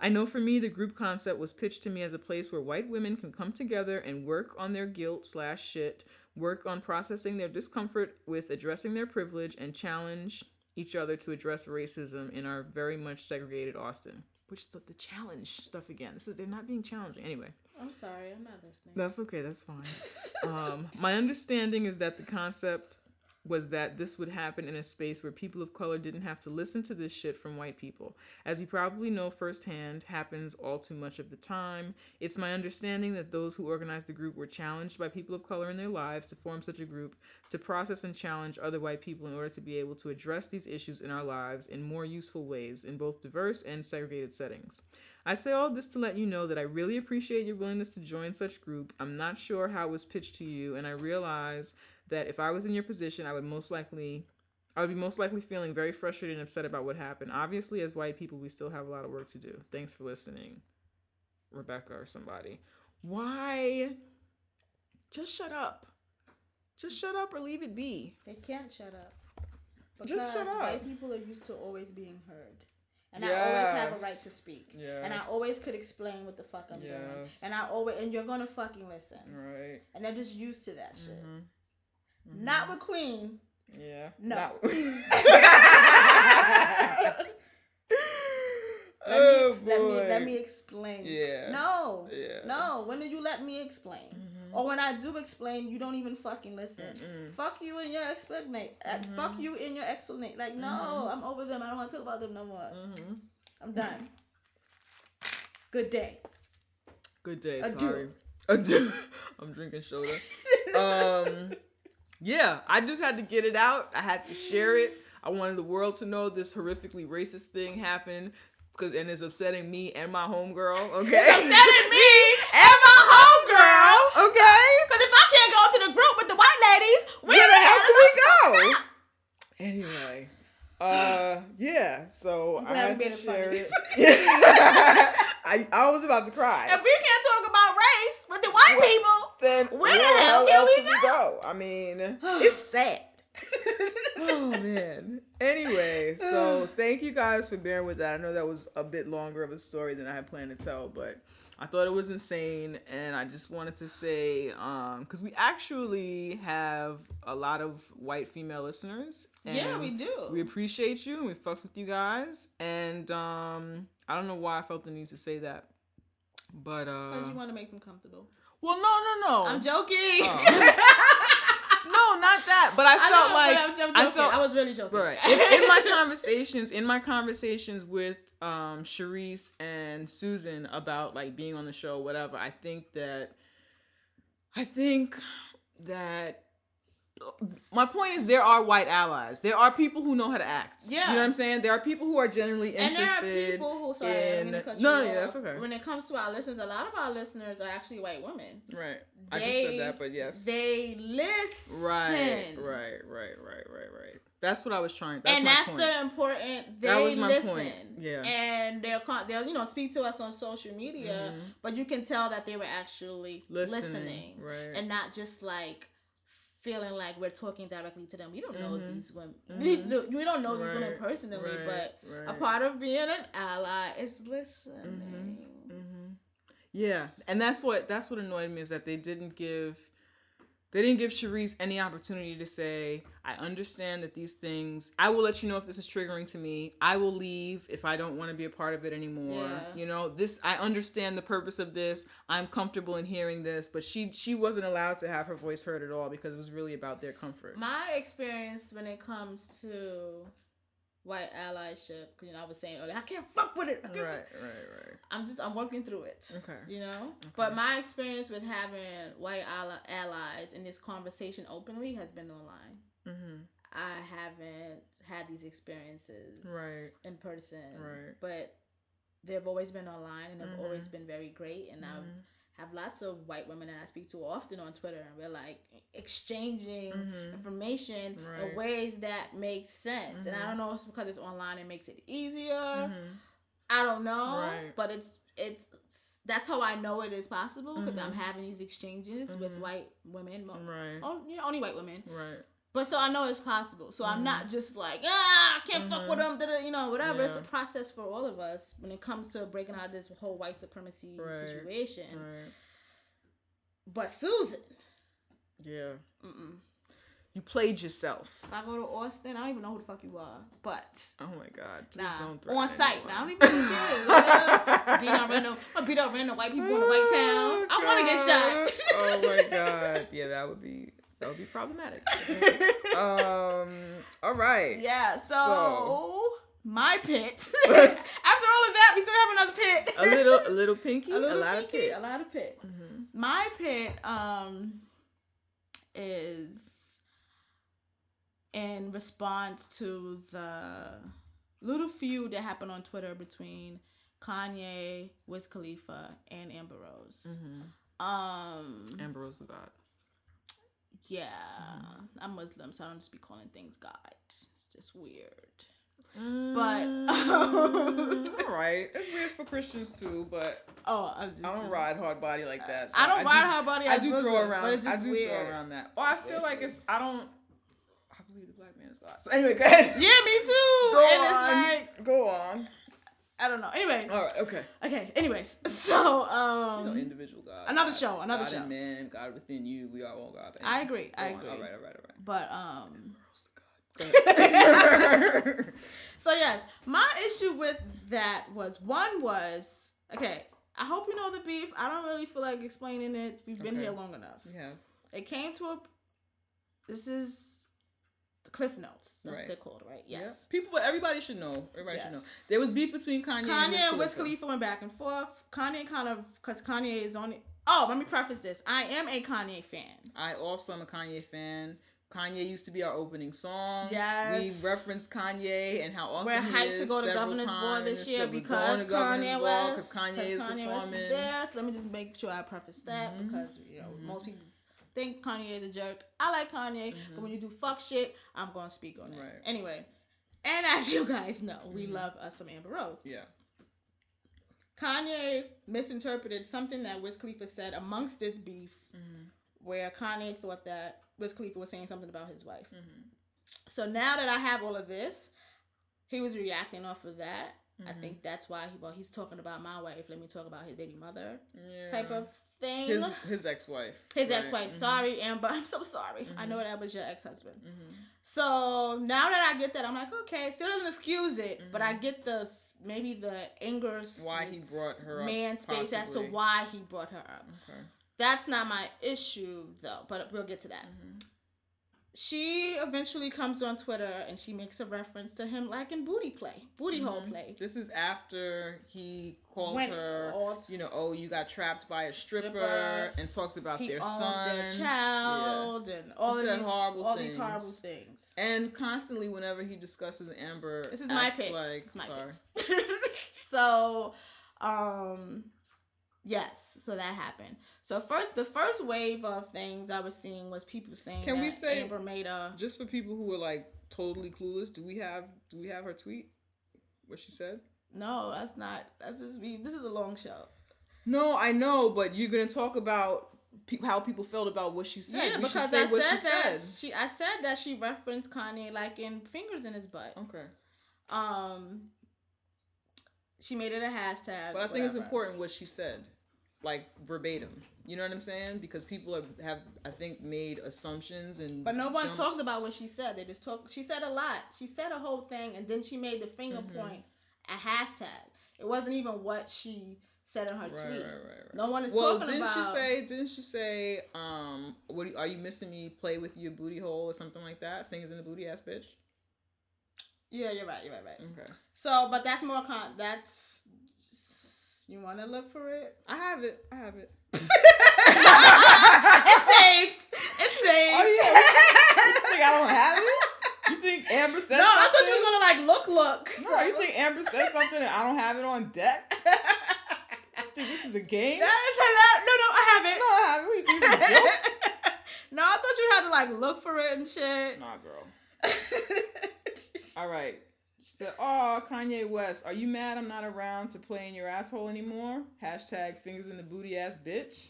I know for me, the group concept was pitched to me as a place where white women can come together and work on their guilt/shit, work on processing their discomfort with addressing their privilege, and challenge each other to address racism in our very much segregated Austin. Which the challenge stuff again. This is, they're not being challenging. Anyway. I'm sorry. I'm not listening. That's okay. That's fine. My understanding is that the concept was that this would happen in a space where people of color didn't have to listen to this shit from white people. As you probably know firsthand, happens all too much of the time. It's my understanding that those who organized the group were challenged by people of color in their lives to form such a group, to process and challenge other white people in order to be able to address these issues in our lives in more useful ways in both diverse and segregated settings. I say all this to let you know that I really appreciate your willingness to join such group. I'm not sure how it was pitched to you, and I realize that if I was in your position, I would be most likely feeling very frustrated and upset about what happened. Obviously, as white people, we still have a lot of work to do. Thanks for listening, Rebecca or somebody. Why? Just shut up. Just shut up or leave it be. They can't shut up. Because just shut up. White people are used to always being heard. And yes. I always have a right to speak. Yes. And I always could explain what the fuck I'm doing. And and you're gonna fucking listen. Right. And they're just used to that shit. Mm-hmm. Mm-hmm. Not with Queen. Yeah. No. Let me explain. Yeah. No. Yeah. No. When do you let me explain? Mm-hmm. Or when I do explain, you don't even fucking listen. Mm-mm. Fuck you and your explanation. Mm-hmm. Fuck you in your explanation. Like, no, mm-hmm. I'm over them. I don't want to talk about them no more. Mm-hmm. I'm done. Good day. Adieu. Sorry. I'm drinking soda. Yeah, I just had to get it out. I had to share it. I wanted the world to know this horrifically racist thing happened, and it's upsetting me and my homegirl, okay? It's upsetting me and my homegirl, okay? Because if I can't go to the group with the white ladies, where the hell can we go? Anyway, yeah, so I had to share it. I was about to cry. If we can't talk about race with the white people, then where the hell can we go? I mean, it's sad. Oh, man. Anyway, so thank you guys for bearing with that. I know that was a bit longer of a story than I had planned to tell, but I thought it was insane. And I just wanted to say, because we actually have a lot of white female listeners. And yeah, we do. We appreciate you and we fucks with you guys. And I don't know why I felt the need to say that. But because you want to make them comfortable. Well, no. I'm joking. No, not that. But I was really joking. Right. In my conversations with Sharice and Susan about like being on the show, whatever, I think that my point is there are white allies. There are people who know how to act. Yeah. You know what I'm saying? There are people who are generally interested. And there are people who, that's okay. When it comes to our listeners, a lot of our listeners are actually white women. Right. I just said that, but yes. They listen. Right. That's what I was trying. That was my point. Yeah. And they'll speak to us on social media, mm-hmm. but you can tell that they were actually listening. Right. And not just like, feeling like we're talking directly to them. We don't know mm-hmm. these women. Mm-hmm. We don't know these women personally, but a part of being an ally is listening. Mm-hmm. Mm-hmm. Yeah, and that's what annoyed me is that they didn't give Sharice any opportunity to say, I understand that these things, I will let you know if this is triggering to me. I will leave if I don't want to be a part of it anymore. Yeah. I understand the purpose of this. I'm comfortable in hearing this, but she wasn't allowed to have her voice heard at all because it was really about their comfort. My experience when it comes to white allyship, I was saying earlier, I can't fuck with it. Right. I'm working through it. Okay. Okay. But my experience with having white allies in this conversation openly has been online. Mm-hmm. I haven't had these experiences in person. Right. But they've always been online and they've always been very great. And I've have lots of white women that I speak to often on Twitter, and we're like exchanging information in ways that make sense. And I don't know if it's because it's online it makes it easier. I don't know, but it's that's how I know it is possible, because I'm having these exchanges with white women, only white women, but so I know it's possible. So I'm not just like, I can't fuck with them, you know, whatever. Yeah. It's a process for all of us when it comes to breaking out of this whole white supremacy situation. But Susan. Yeah. You played yourself. If I go to Austin, I don't even know who the fuck you are. But oh my God, please don't threaten on sight. Anyone. Now I don't even do shit. Beat up random white people in a white town. I want to get shot. Oh my God, yeah, that would be problematic. All right. Yeah. So my pit. After all of that, we still have another pit. a little pinky. A lot of pit. Mm-hmm. My pit is in response to the little feud that happened on Twitter between Kanye, Wiz Khalifa, and Amber Rose. Mm-hmm. Amber Rose the God. Yeah. Mm-hmm. I'm Muslim, so I don't just be calling things God. It's just weird. But all right, it's weird for Christians too, but I don't ride hard body like that. So I don't ride hard body. I do Muslim, throw around. But it's just throw around that. Well, I feel weird. I believe the black man is God. So anyway, go ahead. Yeah, me too. Go on. I don't know. Anyway. All right. Okay. Anyways. So, individual God. Another show. God and man, God within you. We are all God. Anyway, I agree. All right. But, Go ahead. So yes, my issue with that was, okay, I hope you know the beef. I don't really feel like explaining it. We've been here long enough. Yeah. It came to this is Cliff Notes. That's what they're called, right? Yes. Yeah. Everybody should know. There was beef between Kanye and Wiz Khalifa went back and forth. Because Kanye is on it. Oh, let me preface this. I am a Kanye fan. I also am a Kanye fan. Kanye used to be our opening song. Yes. We referenced Kanye and how awesome he is. We're hyped to go to Governor's Ball this year because Kanye West. Kanye is performing. So let me just make sure I preface that because, most people think Kanye is a jerk. I like Kanye, but when you do fuck shit, I'm gonna speak on it. Right. Anyway, and as you guys know, we love us some Amber Rose. Yeah. Kanye misinterpreted something that Wiz Khalifa said amongst this beef, where Kanye thought that Wiz Khalifa was saying something about his wife. Mm-hmm. So now that I have all of this, he was reacting off of that. I think that's why he's talking about my wife. Let me talk about his baby mother type of thing. His ex-wife. Sorry, Amber. I'm so sorry. I know that was your ex-husband. So now that I get that, I'm like, okay, still doesn't excuse it, but I get the anger. Why he brought her man up. Space as to why he brought her up. Okay. That's not my issue though, but we'll get to that. She eventually comes on Twitter and she makes a reference to him liking booty hole play. This is after he called her, you got trapped by a stripper and talked about their son. He owns their child and all these horrible things. And constantly whenever he discusses Amber, this is my pitch. So, yes, so that happened. So the first wave of things I was seeing was people saying Amber made a... Just for people who were like totally clueless, do we have her tweet? What she said? No, that's not. That's just me. This is a long show. No, I know, but you're gonna talk about how people felt about what she said. Yeah, I said that she referenced Kanye liking fingers in his butt. Okay. She made it a hashtag. But I think it's important what she said, like verbatim. You know what I'm saying? Because people have I think, made assumptions and. But no one talked about what she said. They just talked. She said a lot. She said a whole thing, and then she made the finger point a hashtag. It wasn't even what she said in her tweet. Right. No one is talking about. Well, didn't she say? What are you missing me? Play with your booty hole or something like that. Fingers in the booty, ass bitch. Yeah, you're right. Okay. So, but that's more that's you want to look for it? I have it. It's saved. Oh yeah. You think I don't have it? You think Amber said something? No, I thought you were going to like look. No, so you think Amber said something and I don't have it on deck? think this is a game? That is hilarious. No, I haven't. No, I haven't. Wait, this is a joke? No, I thought you had to like look for it and shit. Nah, girl. All right. She said, "Oh, Kanye West, are you mad I'm not around to play in your asshole anymore? Hashtag fingers in the booty ass bitch."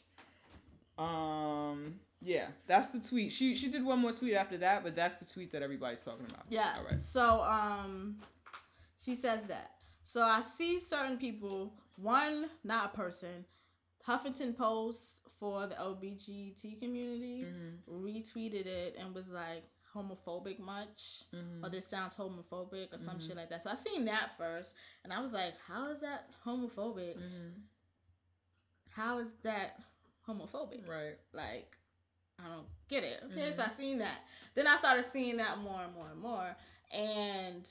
Yeah, that's the tweet. She did one more tweet after that, but that's the tweet that everybody's talking about. Yeah. All right. So she says that. So I see certain people, one, not a person, Huffington Post for the LGBT community retweeted it and was like, homophobic much, or this sounds homophobic or some shit like that. So I seen that first and I was like, how is that homophobic? How is that homophobic? Right. Like, I don't get it. Okay, so I seen that. Then I started seeing that more and more and more, and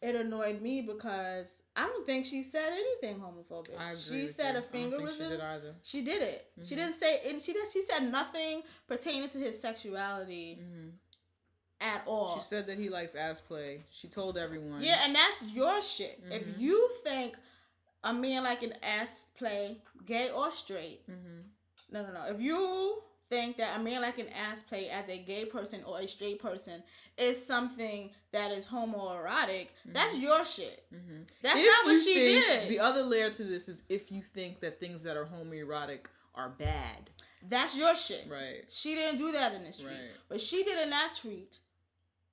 it annoyed me because I don't think she said anything homophobic. I agree. She said a finger was in. She did either. She did it. Mm-hmm. She didn't say, and she said nothing pertaining to his sexuality at all. She said that he likes ass play. She told everyone. Yeah, and that's your shit. Mm-hmm. If you think a man like an ass play, gay or straight, no. If you think that a man like an ass play as a gay person or a straight person is something that is homoerotic, that's your shit. That's if not what she did. The other layer to this is if you think that things that are homoerotic are bad, that's your shit. Right. She didn't do that in this tweet. Right. But she did in that tweet,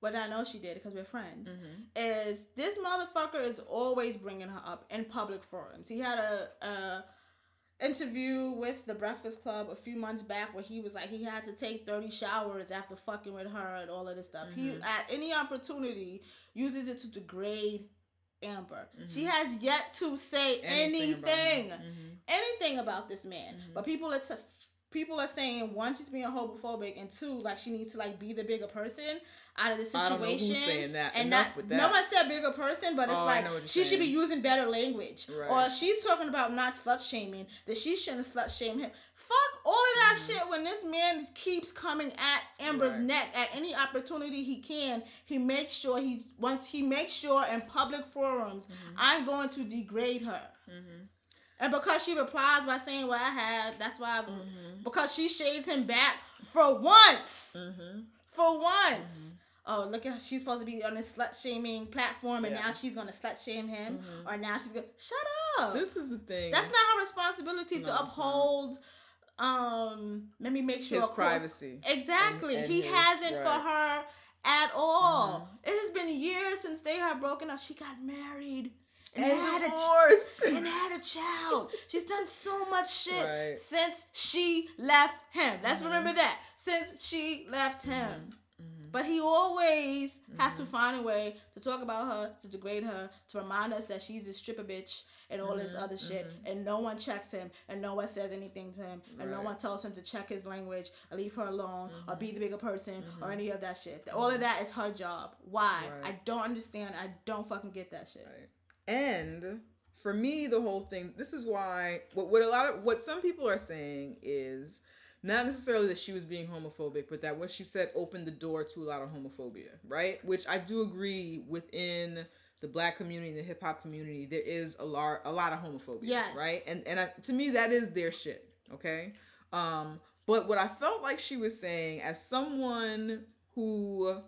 what I know she did because we're friends, is this motherfucker is always bringing her up in public forums. He had a interview with the Breakfast Club a few months back where he was like he had to take 30 showers after fucking with her and all of this stuff. He at any opportunity uses it to degrade Amber. She has yet to say anything about this man, but people are saying, one, she's being homophobic, and two, like, she needs to, like, be the bigger person out of the situation. I don't know who's saying that. And enough with that. No one said bigger person, but it's like, she should be using better language. Right. Or she's talking about not slut-shaming, that she shouldn't slut-shame him. Fuck all of that shit when this man keeps coming at Amber's neck at any opportunity he can. He makes sure in public forums, I'm going to degrade her. And because she replies by saying what I had, that's why because she shades him back for once. Oh, look at her. She's supposed to be on this slut-shaming platform, and now she's going to slut-shame him, or now she's going to... Shut up! This is the thing. That's not her responsibility to uphold... let me make sure... His privacy. Exactly. And he hasn't for her at all. It has been years since they have broken up. She got married. And had a child. She's done so much shit since she left him. Let's remember that. Since she left him. But he always has to find a way to talk about her, to degrade her, to remind us that she's a stripper bitch and all this other shit. And no one checks him. And no one says anything to him. And no one tells him to check his language or leave her alone or be the bigger person or any of that shit. All of that is her job. Why? I don't understand. I don't fucking get that shit. Right. And for me, the whole thing, this is why what some people are saying is not necessarily that she was being homophobic, but that what she said opened the door to a lot of homophobia, right? Which I do agree within the Black community, the hip hop community, there is a lot of homophobia, right? And to me, that is their shit, okay? But what I felt like she was saying, as someone who...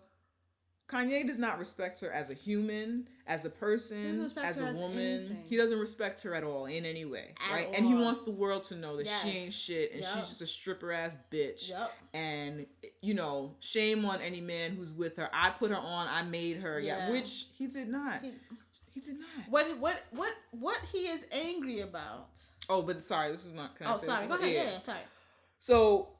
Kanye does not respect her as a human, as a person, as a woman. He doesn't respect her at all in any way, right? And he wants the world to know that she ain't shit and she's just a stripper ass bitch. And, you know, shame on any man who's with her. I put her on. I made her. Yeah. Which he did not. He did not. What he is angry about. Oh, but sorry. This is not. Can I say sorry. Go ahead. Yeah, sorry. So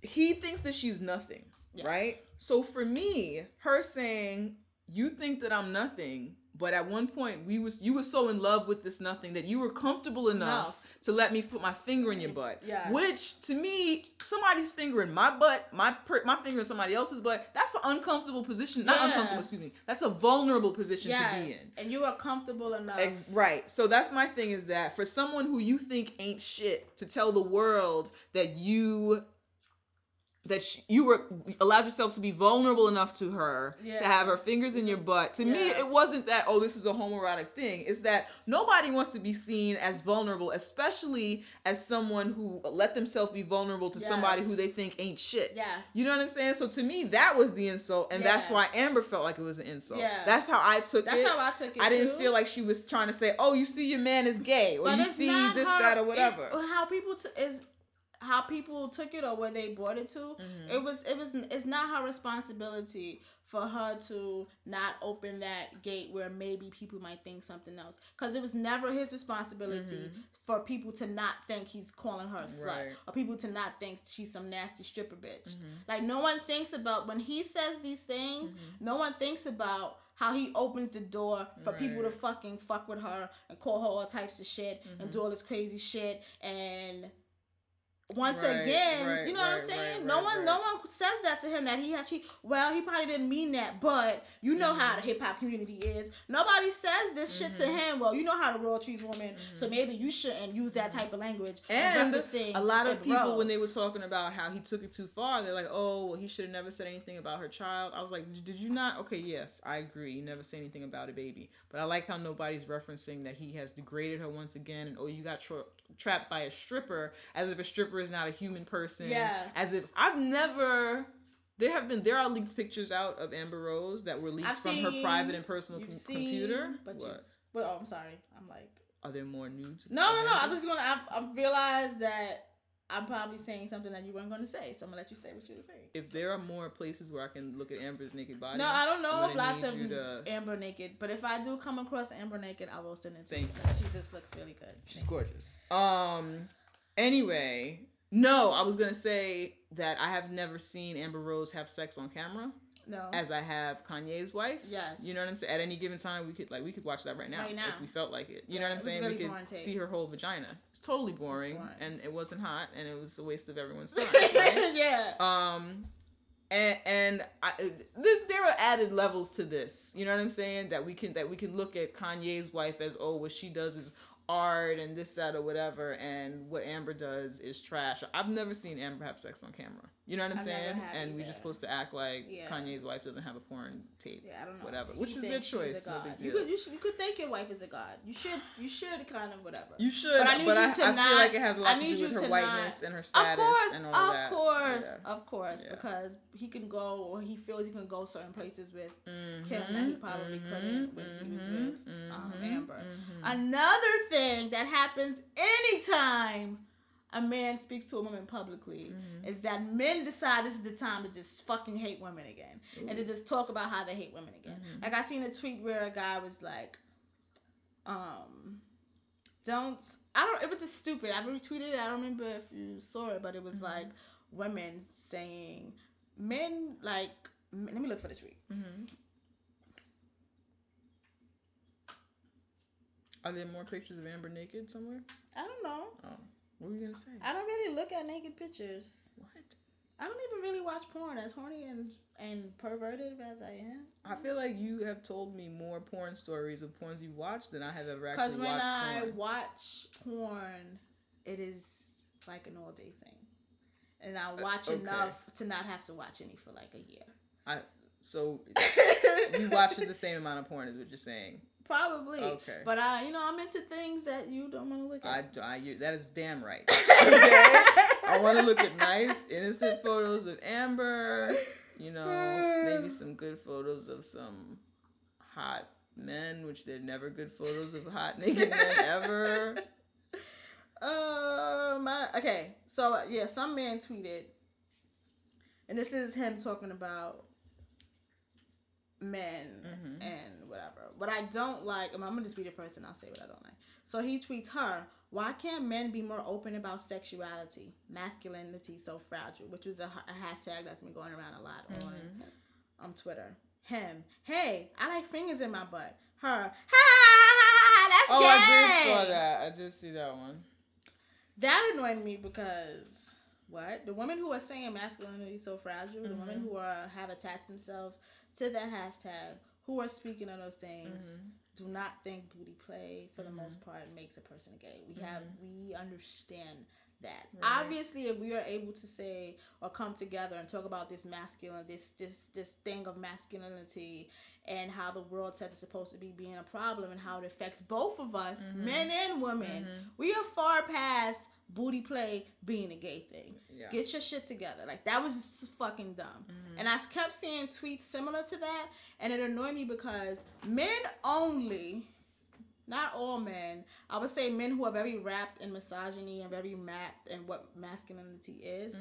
he thinks that she's nothing. Yes. Right? So for me, her saying, you think that I'm nothing, but at one point you were so in love with this nothing that you were comfortable enough to let me put my finger in your butt. Yes. Which to me, somebody's finger in my butt, my finger in somebody else's butt, that's an uncomfortable position. Not uncomfortable, excuse me. That's a vulnerable position to be in. And you are comfortable enough. Right. So that's my thing, is that for someone who you think ain't shit to tell the world that you that you were allowed yourself to be vulnerable enough to her, to have her fingers in your butt. To me, it wasn't that, oh, this is a homoerotic thing. It's that nobody wants to be seen as vulnerable, especially as someone who let themselves be vulnerable to somebody who they think ain't shit. Yeah. You know what I'm saying? So to me, that was the insult, and that's why Amber felt like it was an insult. Yeah. That's how I took it. That's how I took it, I didn't feel like she was trying to say, oh, you see your man is gay, or but you see this, that, or whatever. How people took it or where they brought it to, it's not her responsibility for her to not open that gate where maybe people might think something else. Because it was never his responsibility for people to not think he's calling her a slut, or people to not think she's some nasty stripper bitch. Like, no one thinks about, when he says these things, no one thinks about how he opens the door for people to fucking fuck with her and call her all types of shit and do all this crazy shit and... Once again, you know what I'm saying? No one says that to him, that he has, he probably didn't mean that, but you know how the hip hop community is. Nobody says this shit to him. Well, you know how the world treats women, so maybe you shouldn't use that type of language. And a lot of people, when they were talking about how he took it too far, they're like, oh, well, he should have never said anything about her child. I was like, did you not? Okay, yes, I agree. You never say anything about a baby. But I like how nobody's referencing that he has degraded her once again, and oh, you got trapped by a stripper, as if a stripper is not a human person. Yeah. As if there are leaked pictures out of Amber Rose that were leaked from her private and personal computer. Oh, I'm sorry. I'm like, are there more nudes? No. I realized that I'm probably saying something that you weren't going to say, so I'm going to let you say what you were saying. If there are more places where I can look at Amber's naked body... No, I don't know if lots of Amber naked, but if I do come across Amber naked, I will send it to you. She just looks really good. She's gorgeous. Anyway, no, I was going to say that I have never seen Amber Rose have sex on camera. No. As I have Kanye's wife. Yes. You know what I'm saying? At any given time, we could watch that right now. If we felt like it. You know what I'm saying? Really, we could see her whole vagina. It's totally boring. And it wasn't hot, and it was a waste of everyone's time. Right? Yeah. There are added levels to this. You know what I'm saying? That we can look at Kanye's wife as, oh, what she does is art and this, that, or whatever, and what Amber does is trash. I've never seen Amber have sex on camera. You know what I'm saying? And we're just supposed to act like Kanye's wife doesn't have a porn tape. Yeah, I don't know. Whatever, which is their choice. No big deal. You could think your wife is a god. You should kind of whatever. You should. But I feel like it has a lot to do with her whiteness and her status and all of that. Of course, because he can go, or he feels he can go certain places with Kim that he probably couldn't when he was with Amber. Another thing that happens anytime a man speaks to a woman publicly is that men decide this is the time to just fucking hate women again. Ooh. And to just talk about how they hate women again. Like, I seen a tweet where a guy was like, it was just stupid. I retweeted it. I don't remember if you saw it, but it was like women saying men, like, let me look for the tweet. Are there more pictures of Amber naked somewhere? I don't know. Oh. What were you going to say? I don't really look at naked pictures. What? I don't even really watch porn, as horny and perverted as I am. I feel like you have told me more porn stories of porns you watched than I have ever actually watched porn. Because when I watch porn, it is like an all-day thing. And I watch enough to not have to watch any for like a year. So you watched the same amount of porn is what you're saying. Probably. Okay. But I'm into things that you don't want to look at. That is damn right. Okay? I want to look at nice, innocent photos of Amber. You know, maybe some good photos of some hot men, which they're never good photos of hot naked men ever. Okay. So, yeah, some man tweeted, and this is him talking about men and whatever. What I don't like, I'm gonna just read it first and I'll say what I don't like. So he tweets her, "Why can't men be more open about sexuality? Masculinity so fragile," which is a hashtag that's been going around a lot on Twitter. Him, "Hey, I like fingers in my butt." Her, "Ha, that's gay." I just saw that. I just see that one. That annoyed me because what? The women who are saying masculinity so fragile, the women who have attached themselves to the hashtag, who are speaking on those things, do not think booty play, for the most part, makes a person gay. We understand that. Right. Obviously, if we are able to say or come together and talk about this masculine, this thing of masculinity and how the world said it's supposed to be being a problem and how it affects both of us, men and women, we are far past booty play being a gay thing. Yeah. Get your shit together. Like, that was just fucking dumb. And I kept seeing tweets similar to that, and it annoyed me because men only, not all men, I would say men who are very wrapped in misogyny and very mapped in what masculinity is,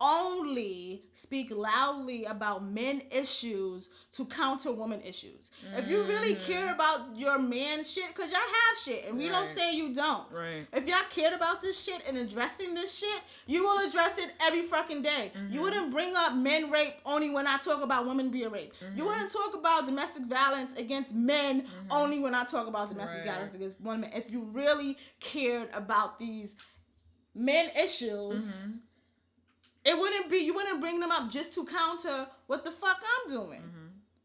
only speak loudly about men issues to counter woman issues. If you really care about your man shit, because y'all have shit, and we don't say you don't. Right. If y'all cared about this shit and addressing this shit, you will address it every fucking day. You wouldn't bring up men rape only when I talk about women being raped. You wouldn't talk about domestic violence against men only when I talk about domestic violence against women. If you really cared about these men issues, it wouldn't be, you wouldn't bring them up just to counter what the fuck I'm doing.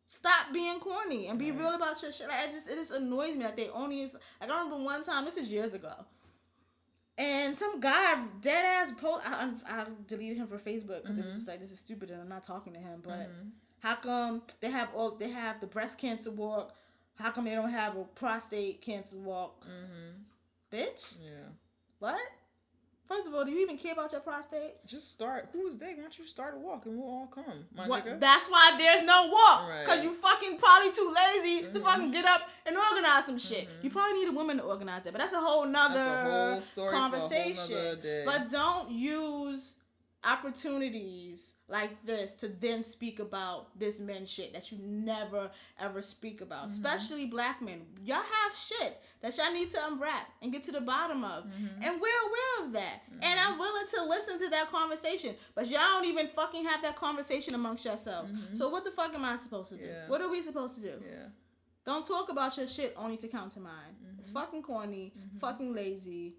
Stop being corny and be real about your shit. Like, it just annoys me that they only is. Like, I remember one time, this is years ago, and some guy dead ass post. I deleted him from Facebook because it was just like, this is stupid and I'm not talking to him. But how come they have the breast cancer walk? How come they don't have a prostate cancer walk? Bitch? Yeah. What? First of all, do you even care about your prostate? Just start. Who is they? Why don't you start a walk and we'll all come, nigga? That's why there's no walk. Right. Because you fucking probably too lazy to fucking get up and organize some shit. You probably need a woman to organize it. But that's a whole nother conversation. For a whole nother day. But don't use opportunities like this to then speak about this men shit that you never ever speak about. Especially black men, y'all have shit that y'all need to unwrap and get to the bottom of, and we're aware of that, and I'm willing to listen to that conversation, but y'all don't even fucking have that conversation amongst yourselves. So what the fuck am I supposed to do? What are we supposed to do? Don't talk about your shit only to counter mine. It's fucking corny, fucking lazy.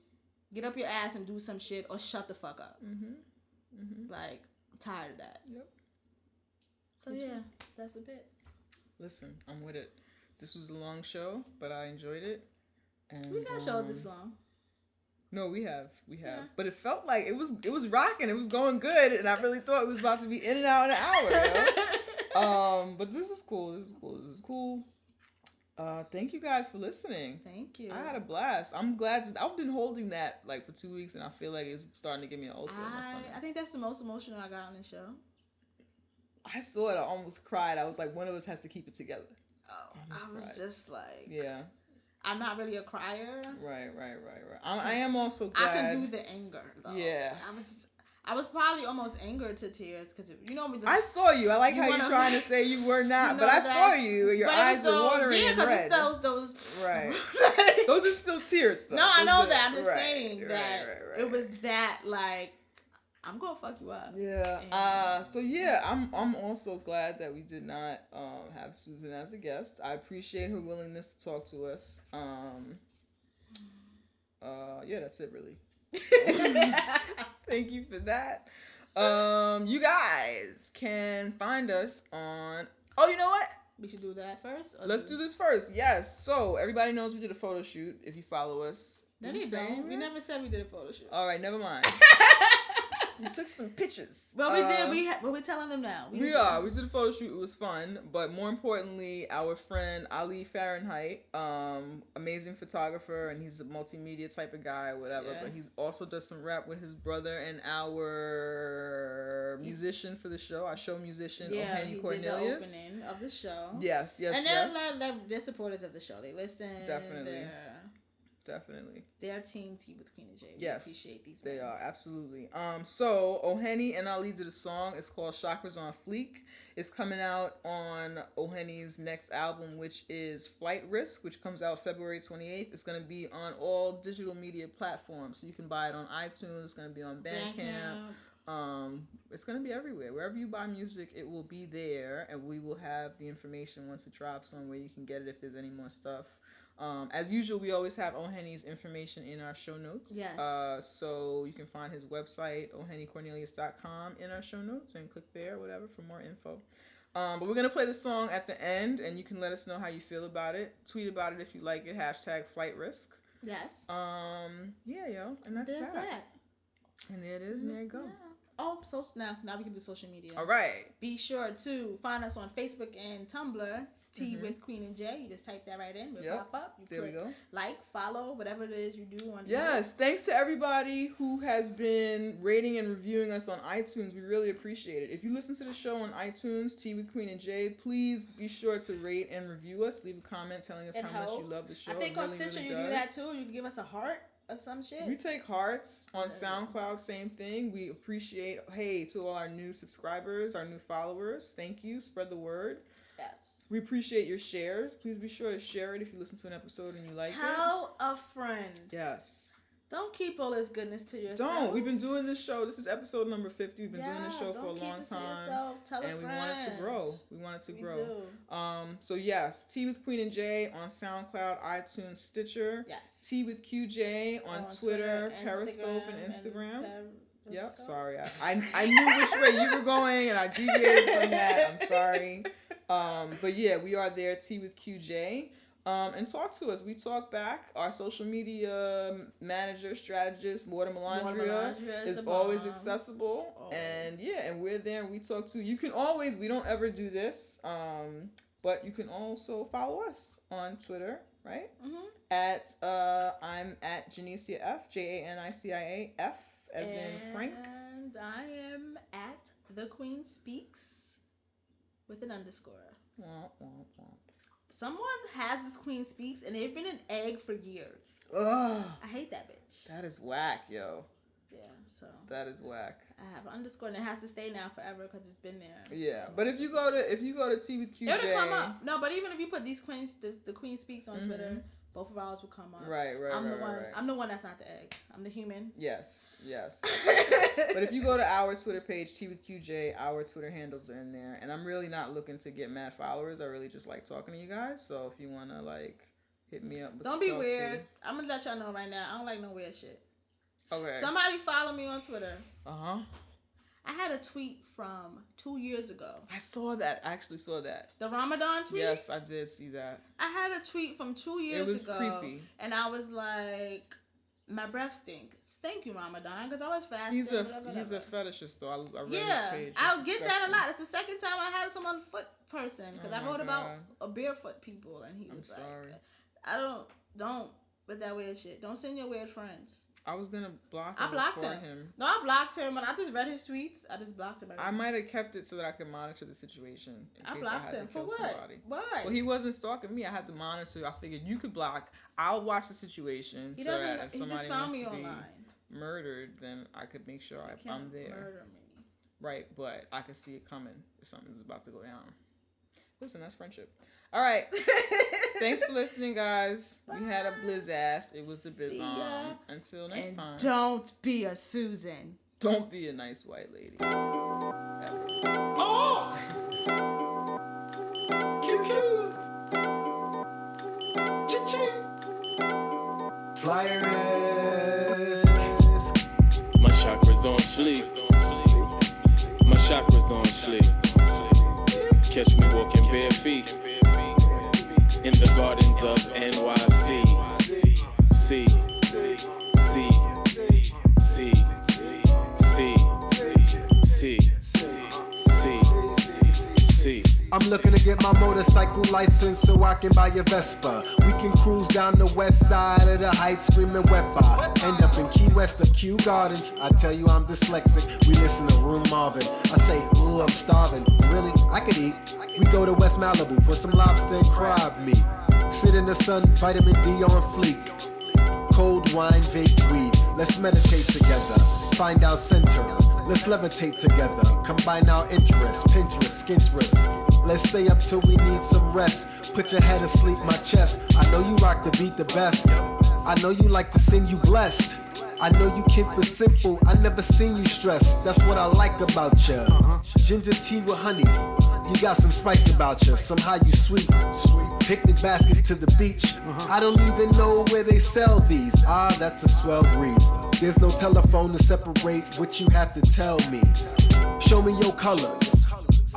Get up your ass and do some shit or shut the fuck up. Like, tired of that. Yep. So yeah, that's a bit. Listen, I'm with it. This was a long show, but I enjoyed it. And we've had shows this long. No, we have. Yeah. But it felt like it was rocking. It was going good, and I really thought it was about to be in and out in an hour. You know? But this is cool. This is cool. Thank you guys for listening. Thank you. I had a blast. I'm glad I've been holding that like for 2 weeks, and I feel like it's starting to give me an ulcer in my stomach. I think that's the most emotional I got on this show. I saw it. I almost cried. I was like, one of us has to keep it together. Oh, I was cried. Just like, yeah. I'm not really a crier. Right. I am also glad. I can do the anger though. Yeah. I was probably almost angered to tears because, you know... I saw you. I like how you're trying to say you were not, but I saw you. Your eyes were watering and red. Yeah, because those... Right. Those are still tears, though. No, I know that. I'm just saying that it was that, like, I'm going to fuck you up. Yeah. So, yeah, I'm also glad that we did not have Susan as a guest. I appreciate her willingness to talk to us. Yeah, that's it, really. Thank you for that. You guys can find us on... Oh, you know what? We should do that first? Let's do this first, yes. So, everybody knows we did a photo shoot if you follow us. No, they don't. We never said we did a photo shoot. All right, never mind. We took some pictures. Well, we did. We're telling them now. We did a photo shoot. It was fun. But more importantly, our friend Ali Fahrenheit, amazing photographer, and he's a multimedia type of guy, whatever. Yeah. But he also does some rap with his brother and our musician for the show, our show musician, Ohene Cornelius. Yeah, he did the opening of the show. Yes, and they're supporters of the show. They listen. Definitely. They are Team T with Queen and Jay. Yes. We appreciate these men. They are, absolutely. So, Ohene and Ali did a song. It's called Chakras on Fleek. It's coming out on Ohene's next album, which is Flight Risk, which comes out February 28th. It's going to be on all digital media platforms. So you can buy it on iTunes. It's going to be on Bandcamp. It's going to be everywhere. Wherever you buy music, it will be there. And we will have the information once it drops on where you can get it if there's any more stuff. As usual, we always have Ohene's information in our show notes. Yes. So you can find his website, ohenecornelius.com, in our show notes and click there, whatever, for more info. But we're going to play the song at the end, and you can let us know how you feel about it. Tweet about it if you like it. #FlightRisk. Yes. Yeah, yo. And that's that. And there it is, and there you go. Yeah. Oh, so now we can do social media. All right. Be sure to find us on Facebook and Tumblr, Tea with Queen and Jay. You just type that right in. We'll pop up. You there we go. Like, follow, whatever it is you do on. Yes. Thanks to everybody who has been rating and reviewing us on iTunes. We really appreciate it. If you listen to the show on iTunes, Tea with Queen and Jay, please be sure to rate and review us. Leave a comment telling us how much you love the show. I think on Stitcher you do that too. You can give us a heart. Or some shit. We take hearts on SoundCloud, same thing. We appreciate, to all our new subscribers, our new followers. Thank you. Spread the word. Yes. We appreciate your shares. Please be sure to share it if you listen to an episode and you like it. Tell a friend. Yes. Don't keep all this goodness to yourself. Don't. We've been doing this show. This is episode number 50. We've been doing this show for a long time. Tell a friend. We want it to grow. We do. So, yes. Tea with Queen and Jay on SoundCloud, iTunes, Stitcher. Yes. Tea with QJ on Twitter, Periscope, and Instagram. Yep. Sorry. I knew which way you were going, and I deviated from that. I'm sorry. But, yeah, we are there. Tea with QJ. And talk to us. We talk back. Our social media manager, strategist, Mortimer Melandria is always accessible. Always. And we're there and we talk to you. You can always, we don't ever do this, but you can also follow us on Twitter, right? Mm-hmm. I'm at Janicia F, JANICIAF, as in Frank. And I am at The Queen Speaks with an _ Womp, womp, womp. Someone has this Queen Speaks, and they've been an egg for years. Ugh. I hate that bitch. That is whack, yo. Yeah, so. That is whack. I have an _, and it has to stay now forever because it's been there. Yeah, so. But if you go to Tea with QJ, it'll come up. No, but even if you put these queens, the Queen Speaks on Twitter, both of ours will come up. Right. I'm the one that's not the egg. I'm the human. Yes. But if you go to our Twitter page, Tea with QJ, our Twitter handles are in there. And I'm really not looking to get mad followers. I really just like talking to you guys. So if you want to, hit me up. Don't be weird. I'm going to let y'all know right now. I don't like no weird shit. Okay. Somebody follow me on Twitter. Uh-huh. I had a tweet from 2 years ago. I saw that. I actually saw that. The Ramadan tweet? Yes, I did see that. I had a tweet from 2 years ago. It was creepy. And I was like, my breath stinks. Thank you, Ramadan, because I was fasting. He's a fetishist, though. I read his page. It's disgusting. That a lot. It's the second time I had someone foot person, because I wrote about barefoot people, and he was sorry. I don't with that weird shit. Don't send your weird friends. I was going to block him. I blocked him. No, I blocked him, and I just read his tweets. I just blocked him. I might have kept it so that I could monitor the situation. I blocked him. For what? Somebody. Why? Well, he wasn't stalking me. I had to monitor. I figured you could block. I'll watch the situation. He doesn't. If somebody just found me online. Murdered, then I could make sure I'm there. Murder me. Right, but I could see it coming if something's about to go down. Listen, that's friendship. All right. Thanks for listening, guys. Bye. We had a blizzass. It was the biz on. Until next time. Don't be a Susan. Don't be a nice white lady. Ever. Oh! QQ! Cha-ching! Flyer risk. My chakras on fleek. My chakras on fleek. Catch me walking bare feet. In the gardens of NYC. C, C, C, C, C, C, C, C. I'm looking to get my motorcycle license so I can buy a Vespa. We can cruise down the west side of the Heights screaming Wepa. End up in Key West or Kew Gardens. I tell you I'm dyslexic. We listen to Room Marvin. I say, ooh, I'm starving. Really? I could eat. We go to West Malibu for some lobster and crab meat. Sit in the sun, vitamin D on fleek. Cold wine, baked weed. Let's meditate together. Find our center. Let's levitate together. Combine our interests, Pinterest, Skinterest. Let's stay up till we need some rest. Put your head asleep, my chest. I know you rock the beat the best. I know you like to sing, you blessed. I know you keep it simple. I never seen you stressed. That's what I like about you. Ginger tea with honey. You got some spice about you. Somehow you sweet. Picnic baskets to the beach. I don't even know where they sell these. Ah, that's a swell breeze. There's no telephone to separate what you have to tell me. Show me your colors.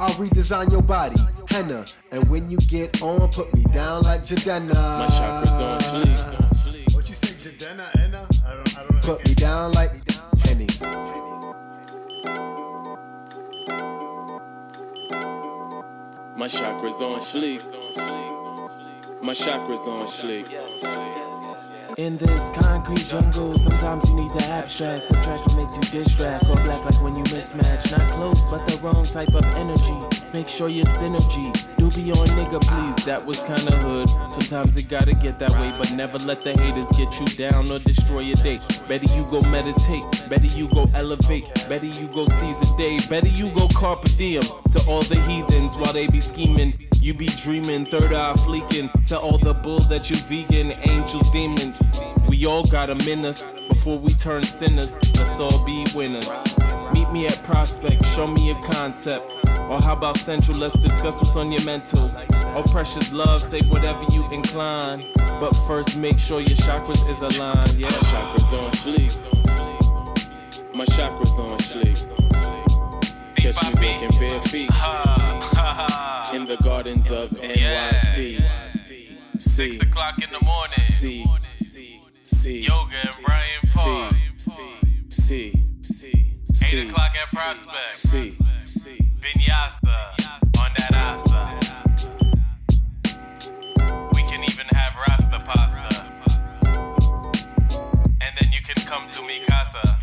I'll redesign your body, henna. And when you get on, put me down like Jadena. My chakras on fleek. What you say, Jadena, henna? I don't know. Put me down like Henny. My chakras on fleek. My chakras on fleek. Yes, yes, yes. In this concrete jungle, sometimes you need to abstract. Subtract what makes you distract, or black like when you mismatch. Not close, but the wrong type of energy. Make sure your synergy. Do be on nigga, please. That was kinda hood. Sometimes it gotta get that way, but never let the haters get you down or destroy your day. Better you go meditate. Better you go elevate. Better you go seize the day. Better you go carpe diem. To all the heathens while they be scheming. You be dreaming, third eye fleeking. To all the bulls that you vegan, angels, demons. We all got 'em in us. Before we turn sinners, let's all be winners. Meet me at Prospect, show me a concept. Or how about Central, let's discuss what's on your mental. Oh precious love, say whatever you incline. But first make sure your chakras is aligned, yeah. My chakras on fleek. My chakras on fleek. Catch me walking bare feet in the gardens of NYC. 6 o'clock in the morning. Yoga and Brian Park. 8 o'clock at Prospect. Vinyasa on that asa. We can even have Rasta pasta. And then you can come to mi casa.